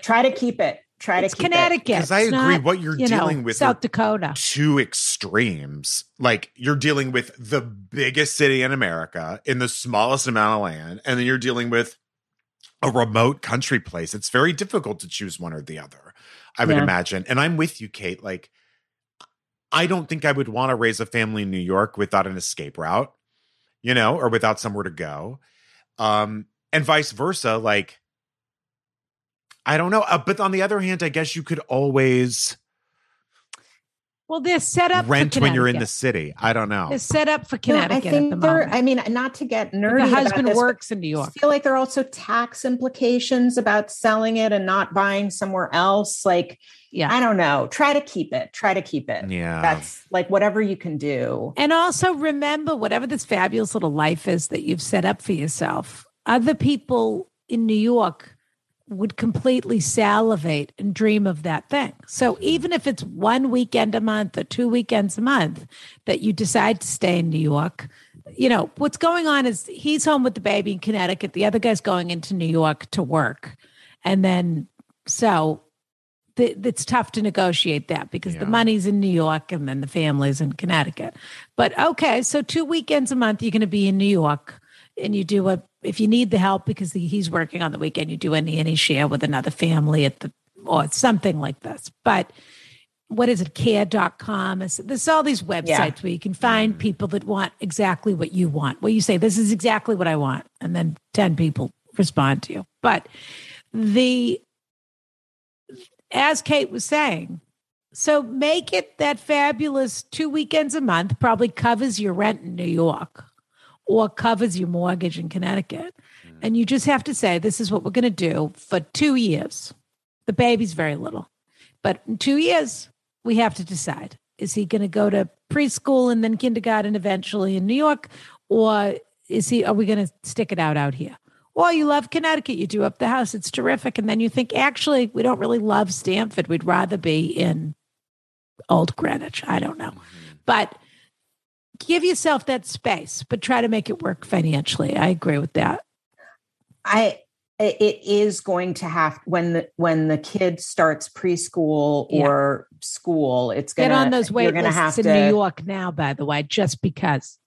Try to keep it. Try to it's keep Connecticut. It. Because I it's agree, not, what you're you dealing know, with South Dakota, two extremes. Like you're dealing with the biggest city in America in the smallest amount of land, and then you're dealing with a remote country place. It's very difficult to choose one or the other, I would yeah. imagine. And I'm with you, Kate. Like, I don't think I would want to raise a family in New York without an escape route, you know, or without somewhere to go, um, and vice versa. Like. I don't know. Uh, but on the other hand, I guess you could always well, they're set up rent for when you're in the city. I don't know. They're set up for Connecticut no, I think at the moment. I mean, not to get nerdy about this. The husband works in New York. I feel like there are also tax implications about selling it and not buying somewhere else. Like, yeah. I don't know. Try to keep it. Try to keep it. Yeah. That's like whatever you can do. And also remember, whatever this fabulous little life is that you've set up for yourself, other people in New York would completely salivate and dream of that thing. So even if it's one weekend a month or two weekends a month that you decide to stay in New York, you know, what's going on is he's home with the baby in Connecticut. The other guy's going into New York to work. And then, so th- it's tough to negotiate that because yeah. the money's in New York and then the family's in Connecticut. But okay, so two weekends a month, you're going to be in New York and you do a if you need the help because he's working on the weekend, you do any any share with another family at the or something like this. But what is it? care dot com. There's all these websites yeah. where you can find people that want exactly what you want, where you say, this is exactly what I want. And then ten people respond to you. But the, as Kate was saying, so make it that fabulous two weekends a month probably covers your rent in New York. Or covers your mortgage in Connecticut. And you just have to say, this is what we're going to do for two years. The baby's very little. But in two years, we have to decide. Is he going to go to preschool and then kindergarten eventually in New York? Or is he, are we going to stick it out out here? Well, you love Connecticut. You do up the house. It's terrific. And then you think, actually, we don't really love Stamford. We'd rather be in old Greenwich. I don't know. But give yourself that space, but try to make it work financially. I agree with that. I, it is going to have, when the, when the kid starts preschool or yeah. school, it's going to, get on those wait lists in to, New York now, by the way, just because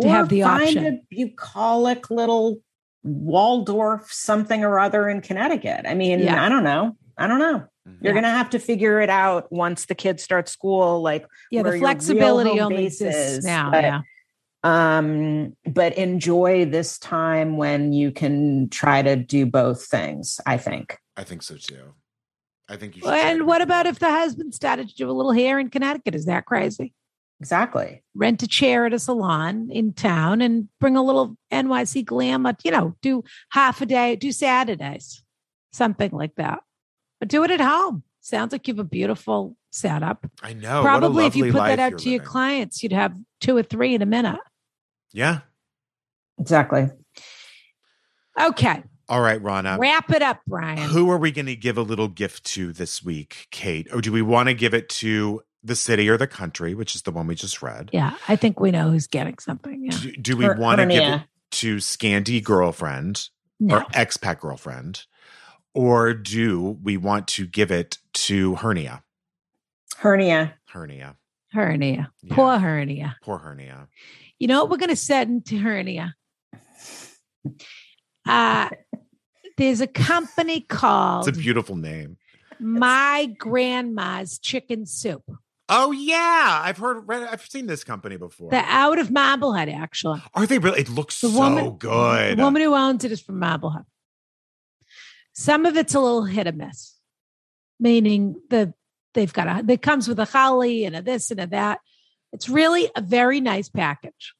to have the option. Find a bucolic little Waldorf something or other in Connecticut. I mean, yeah. I don't know. I don't know. You're yeah. going to have to figure it out once the kids start school. Like, yeah, the flexibility only exists now. But, yeah. Um, but enjoy this time when you can try to do both things, I think. I think so too. I think you should. And what about if the husband started to do a little hair in Connecticut? Is that crazy? Exactly. Rent a chair at a salon in town and bring a little N Y C glamour, you know, do half a day, do Saturdays, something like that. But do it at home. Sounds like you have a beautiful setup. I know. Probably if you put that out to your clients, you'd have two or three in a minute. Yeah. Exactly. Okay. All right, Ronna. Wrap it up, Brian. Who are we going to give a little gift to this week, Kate? Or do we want to give it to the city or the country, which is the one we just read? Yeah, I think we know who's getting something. Yeah. Do, do we want to give it to Scandi girlfriend no. or expat girlfriend? Or do we want to give it to hernia? Hernia. Hernia. Hernia. Yeah. Poor hernia. Poor hernia. You know what we're going to send to hernia? Uh, there's a company called... It's a beautiful name. My Grandma's Chicken Soup. Oh, yeah. I've heard, I've seen this company before. They're out of Marblehead, actually. Are they really? It looks the so woman, good. The woman who owns it is from Marblehead. Some of it's a little hit or miss, meaning the they've got a that comes with a challah and a this and a that. It's really a very nice package,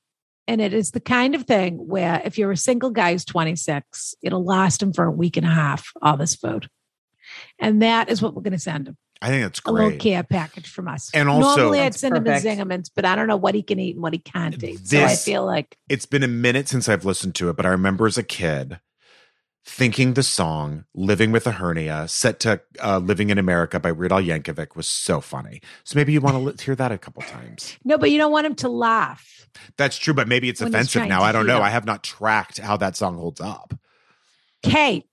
and it is the kind of thing where if you're a single guy who's twenty-six, it'll last him for a week and a half. All this food, and that is what we're going to send him. I think that's great. A little care package from us. And also, normally I'd send perfect. him a Zingerman's, but I don't know what he can eat and what he can't eat. This, so I feel like it's been a minute since I've listened to it, but I remember as a kid thinking the song "Living with a Hernia" set to uh, "Living in America" by Weird Al Yankovic was so funny. So maybe you want to li- hear that a couple times. No, but you don't want him to laugh. That's true, but maybe it's offensive now. I don't know. Him. I have not tracked how that song holds up. Kate,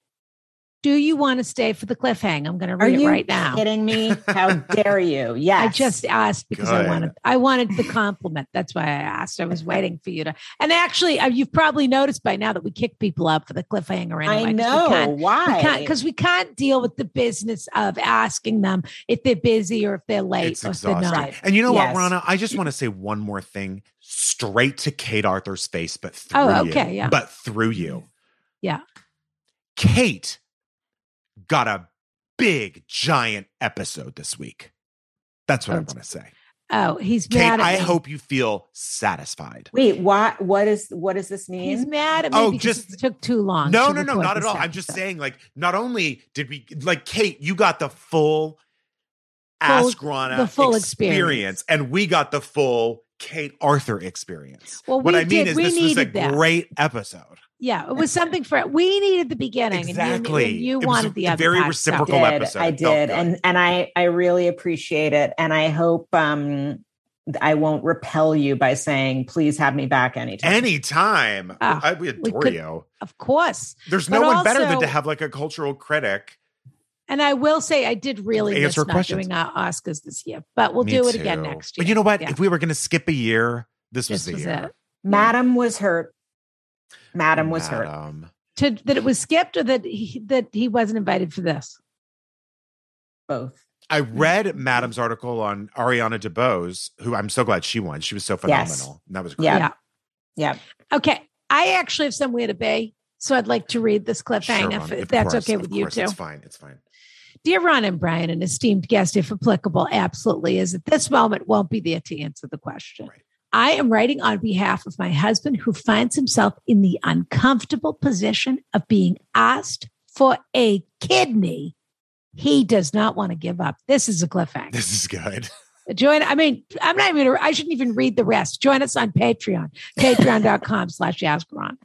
do you want to stay for the cliffhanger? I'm going to read it right now. Are you kidding me? How dare you? Yes. I just asked because Good. I wanted I wanted the compliment. That's why I asked. I was waiting for you to. And actually, you've probably noticed by now that we kick people up for the cliffhanger anyway. I know. We can't, why? Because we, we can't deal with the business of asking them if they're busy or if they're late it's or exhausting. If they're not. And you know yes. what, Ronna? I just want to say one more thing straight to Kate Aurthur's face, but through oh, okay, you. Yeah. But through you. Yeah. Kate got a big, giant episode this week. That's what oh, I want to say. Oh, he's Kate, mad at I me. hope you feel satisfied. Wait, why, what is, what does this mean? He's mad at me oh, because just, it took too long. No, to no, no, not at all. Episode. I'm just saying, like, not only did we, like, Kate, you got the full, full Ask Ronna the full experience, experience, and we got the full Kate Aurthur experience. Well, what we I mean did, is this was a that. great episode. Yeah, it was something for we needed the beginning. Exactly. And you, and you it wanted was a, the other very reciprocal I did, episode. I did. Oh, and and I, I really appreciate it. And I hope um, I won't repel you by saying, please have me back anytime. Anytime. Oh, I, we adore we could, you. Of course. There's but no one also, better than to have like a cultural critic. And I will say I did really miss not questions. doing our Oscars this year, but we'll me do it too. again next year. But you know what? Yeah. If we were going to skip a year, this, this was the was year. It. Madam was hurt. Madam was Madam. hurt. To, that it was skipped or that he, that he wasn't invited for this? Both. I read Madam's article on Ariana DeBose, who I'm so glad she won. She was so phenomenal. Yes. And that was great. Yeah. yeah. Okay. I actually have somewhere to be, so I'd like to read this cliffhanger. Sure, if, if that's course, okay with you two. It's fine. It's fine. Dear Ron and Brian, an esteemed guest, if applicable, absolutely is at this moment won't be there to answer the question. Right. I am writing on behalf of my husband who finds himself in the uncomfortable position of being asked for a kidney he does not want to give up. This is a cliffhanger. This is good. Join. I mean, I'm not even, I shouldn't even read the rest. Join us on Patreon, patreon.com slash Yaskaron.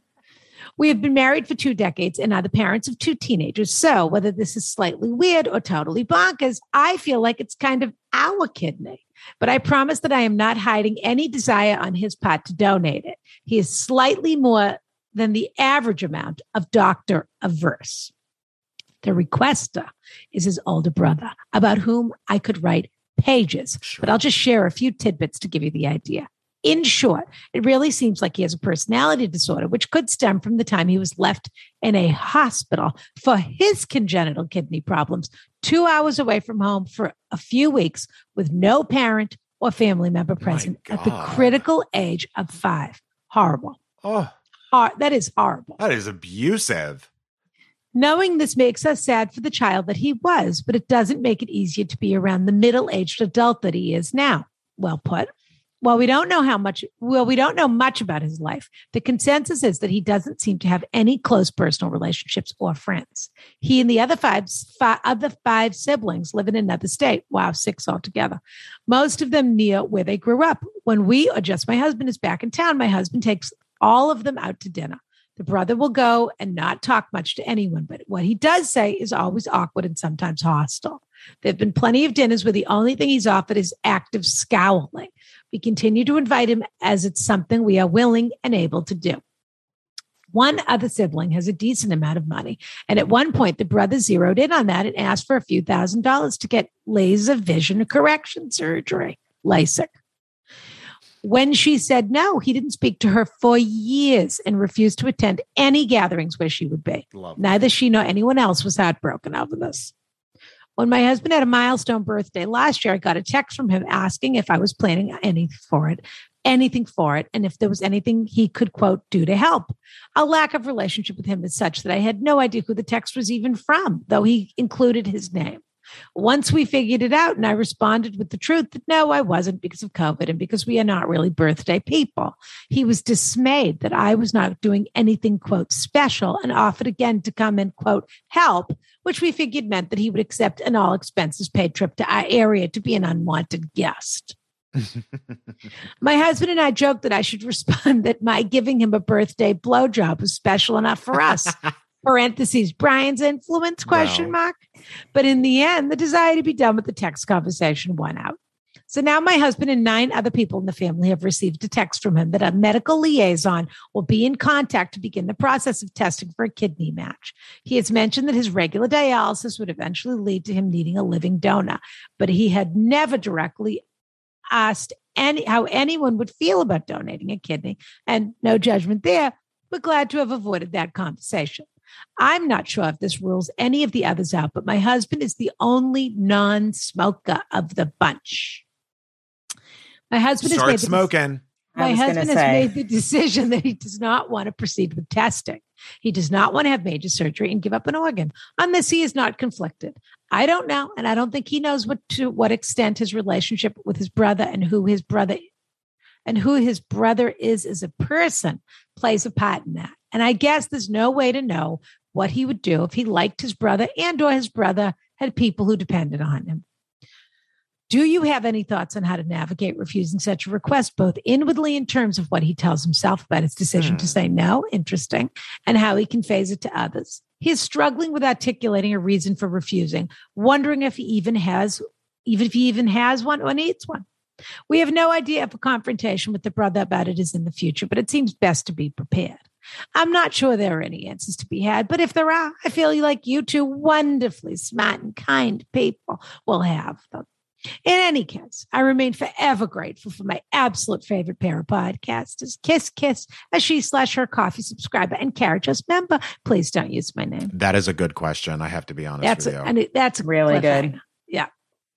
We have been married for two decades and are the parents of two teenagers. So whether this is slightly weird or totally bonkers, I feel like it's kind of our kidney. But I promise that I am not hiding any desire on his part to donate it. He is slightly more than the average amount of doctor averse. The requester is his older brother, about whom I could write pages, sure. But I'll just share a few tidbits to give you the idea. In short, it really seems like he has a personality disorder, which could stem from the time he was left in a hospital for his congenital kidney problems, two hours away from home for a few weeks with no parent or family member present at the critical age of five. Horrible. Oh, Hor- that is horrible. That is abusive. Knowing this makes us sad for the child that he was, but it doesn't make it easier to be around the middle-aged adult that he is now. Well put. While we don't know how much, well, we don't know much about his life. The consensus is that he doesn't seem to have any close personal relationships or friends. He and the other five, five other five siblings live in another state. Wow, six altogether. Most of them near where they grew up. When we, or just my husband, is back in town, my husband takes all of them out to dinner. The brother will go and not talk much to anyone, but what he does say is always awkward and sometimes hostile. There have been plenty of dinners where the only thing he's offered is active scowling. We continue to invite him as it's something we are willing and able to do. One other sibling has a decent amount of money, and at one point, the brother zeroed in on that and asked for a few thousand dollars to get laser vision correction surgery, LASIK. When she said no, he didn't speak to her for years and refused to attend any gatherings where she would be. Love. Neither she nor anyone else was heartbroken over this. When my husband had a milestone birthday last year, I got a text from him asking if I was planning any for it, anything for it, and if there was anything he could, quote, do to help. A lack of relationship with him is such that I had no idea who the text was even from, though he included his name. Once we figured it out and I responded with the truth that no, I wasn't because of COVID and because we are not really birthday people, he was dismayed that I was not doing anything, quote, special, and offered again to come and, quote, help, which we figured meant that he would accept an all expenses paid trip to our area to be an unwanted guest. My husband and I joked that I should respond that my giving him a birthday blowjob was special enough for us. Parentheses, Brian's influence, question wow. mark. But in the end, the desire to be done with the text conversation won out. So now my husband and nine other people in the family have received a text from him that a medical liaison will be in contact to begin the process of testing for a kidney match. He has mentioned that his regular dialysis would eventually lead to him needing a living donor, but he had never directly asked any how anyone would feel about donating a kidney. And no judgment there, but glad to have avoided that conversation. I'm not sure if this rules any of the others out, but my husband is the only non-smoker of the bunch. My husband Start has made smoking. The, my husband has made the decision that he does not want to proceed with testing. He does not want to have major surgery and give up an organ. On this, he is not conflicted. I don't know, and I don't think he knows what to what extent his relationship with his brother and who his brother and who his brother is as a person plays a part in that. And I guess there's no way to know what he would do if he liked his brother and or his brother had people who depended on him. Do you have any thoughts on how to navigate refusing such a request, both inwardly in terms of what he tells himself about his decision hmm. to say no, interesting, and how he conveys it to others? He is struggling with articulating a reason for refusing, wondering if he even has, even if he even has one or needs one. We have no idea if a confrontation with the brother about it is in the future, but it seems best to be prepared. I'm not sure there are any answers to be had, but if there are, I feel like you two wonderfully smart and kind people will have them. In any case, I remain forever grateful for my absolute favorite pair of podcasters, Kiss Kiss, a she slash her coffee subscriber and Carriage House member. Please don't use my name. That is a good question. I have to be honest that's with a, you. I mean, that's really good. Yeah.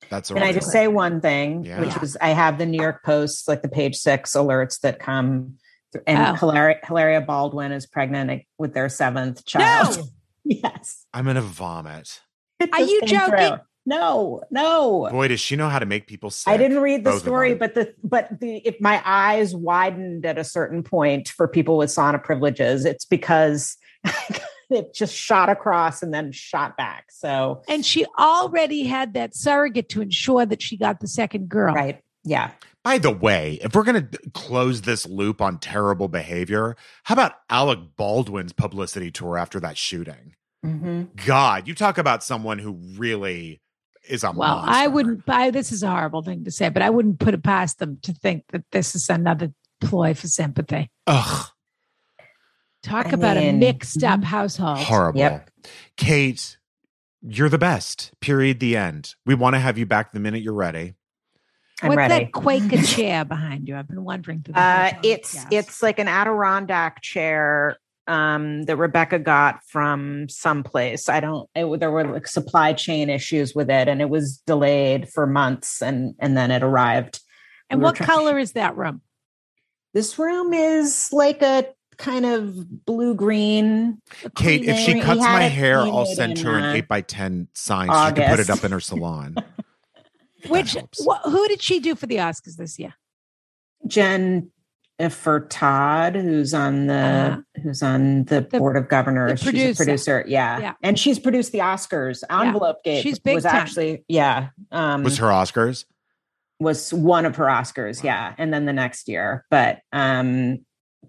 That's a Can really I just say one thing, yeah. which is I have the New York Post, like the Page Six alerts that come. And oh. Hilaria, Hilaria Baldwin is pregnant with their seventh child. No. Yes. I'm going to vomit. Are you joking? Through. No, no. Boy, does she know how to make people sick. I didn't read the story, but the but the if my eyes widened at a certain point for people with sauna privileges, it's because it just shot across and then shot back. So, and she already had that surrogate to ensure that she got the second girl. Right. Yeah. By the way, if we're going to close this loop on terrible behavior, how about Alec Baldwin's publicity tour after that shooting? Mm-hmm. God, you talk about someone who really is a well, monster. I wouldn't buy, this is a horrible thing to say, but I wouldn't put it past them to think that this is another ploy for sympathy. Ugh. Talk I about mean, a mixed up household. Horrible. Yep. Kate, you're the best. Period. The end. We want to have you back the minute you're ready. I'm What's ready. That Quaker chair behind you? I've been wondering. Through the uh, it's yes. it's like an Adirondack chair um, that Rebecca got from someplace. I don't. It, there were like supply chain issues with it, and it was delayed for months, and and then it arrived. And we what color to- is that room? This room is like a kind of blue green. Kate, if she cuts my hair, I'll send her an eight by ten sign so she can put it up in her salon. Which wh- who did she do for the Oscars this year? Jennifer Todd, who's on the uh, who's on the, the board of governors. She's producer. a producer, yeah. yeah, and she's produced the Oscars. Envelope yeah. Gate she's big was time. actually, yeah, um, was her Oscars. Was one of her Oscars, yeah, and then the next year, but um,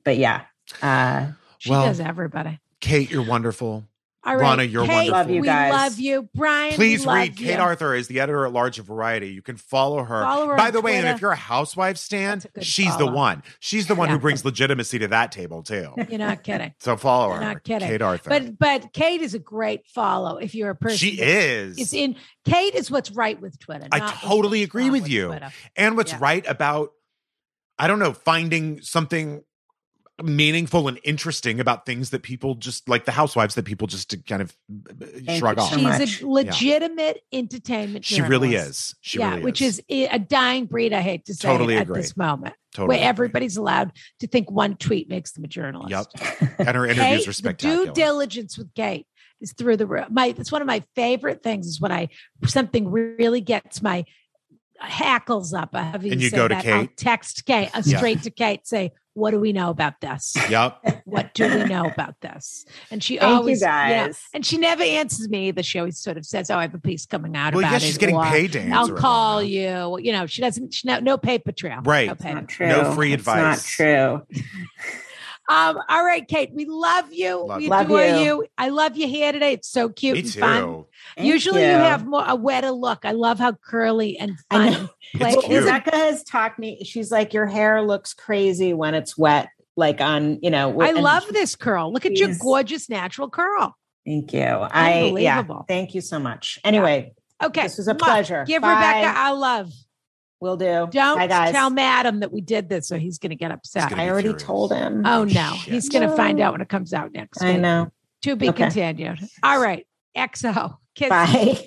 but yeah, uh, she well, does everybody. Kate, you're wonderful. All right, Ronna, you're Kate, wonderful. Love you guys. We love you, Brian. Please we read. Love Kate you. Aurthur is the editor at large of Variety. You can follow her. Follow her By the Twitter. way, and if you're a housewife stan, she's follow. the one. She's the one yeah. who brings legitimacy to that table too. You're not kidding. So follow her. You're not kidding. Kate Aurthur. But but Kate is a great follow. If you're a person, she is. It's in. Kate is what's right with Twitter. I totally agree with you. Twitter. And what's yeah. right about, I don't know, finding something meaningful and interesting about things that people just, like the housewives that people just kind of Thank shrug off. She's a legitimate yeah. entertainment She journalist. really is. She yeah, really which is. is a dying breed, I hate to say totally it, agree. at this moment. Totally where everybody's agree. allowed to think one tweet makes them a journalist. Yep. And her interviews Kate, are spectacular. Due diligence with Kate is through the roof. My, it's one of my favorite things is when I, something really gets my hackles up. I have you and you go to that. Kate? I'll text Kate, uh, straight yeah. to Kate, say, what do we know about this? Yep. What do we know about this? And she Thank always, you guys. You know, and she never answers me either. She always sort of says, "Oh, I have a piece coming out well, about yeah, it." Well, yeah, she's getting paid to answer. I'll call you. You know, she doesn't. She no, no paper trail. Right. No, paper. Not true. No free it's advice. Not true. um. All right, Kate. We love you. Love we you. adore love you. you. I love your hair today. It's so cute. Me and too. Fun. Usually you. you have more a wetter look. I love how curly and fun. Well, Rebecca has talked me. She's like, your hair looks crazy when it's wet. Like on, you know. I love she, this curl. Look at your gorgeous natural curl. Thank you. I yeah. Thank you so much. Anyway, yeah. okay. This was a Mom, pleasure. Give Bye. Rebecca our love. Will do. Don't Bye, guys. tell Madam that we did this, or he's going to get upset. I already curious. told him. Oh no, Shit. he's going to no. find out when it comes out next week. I know. To be okay. continued. All right. X O. Kiss. Bye.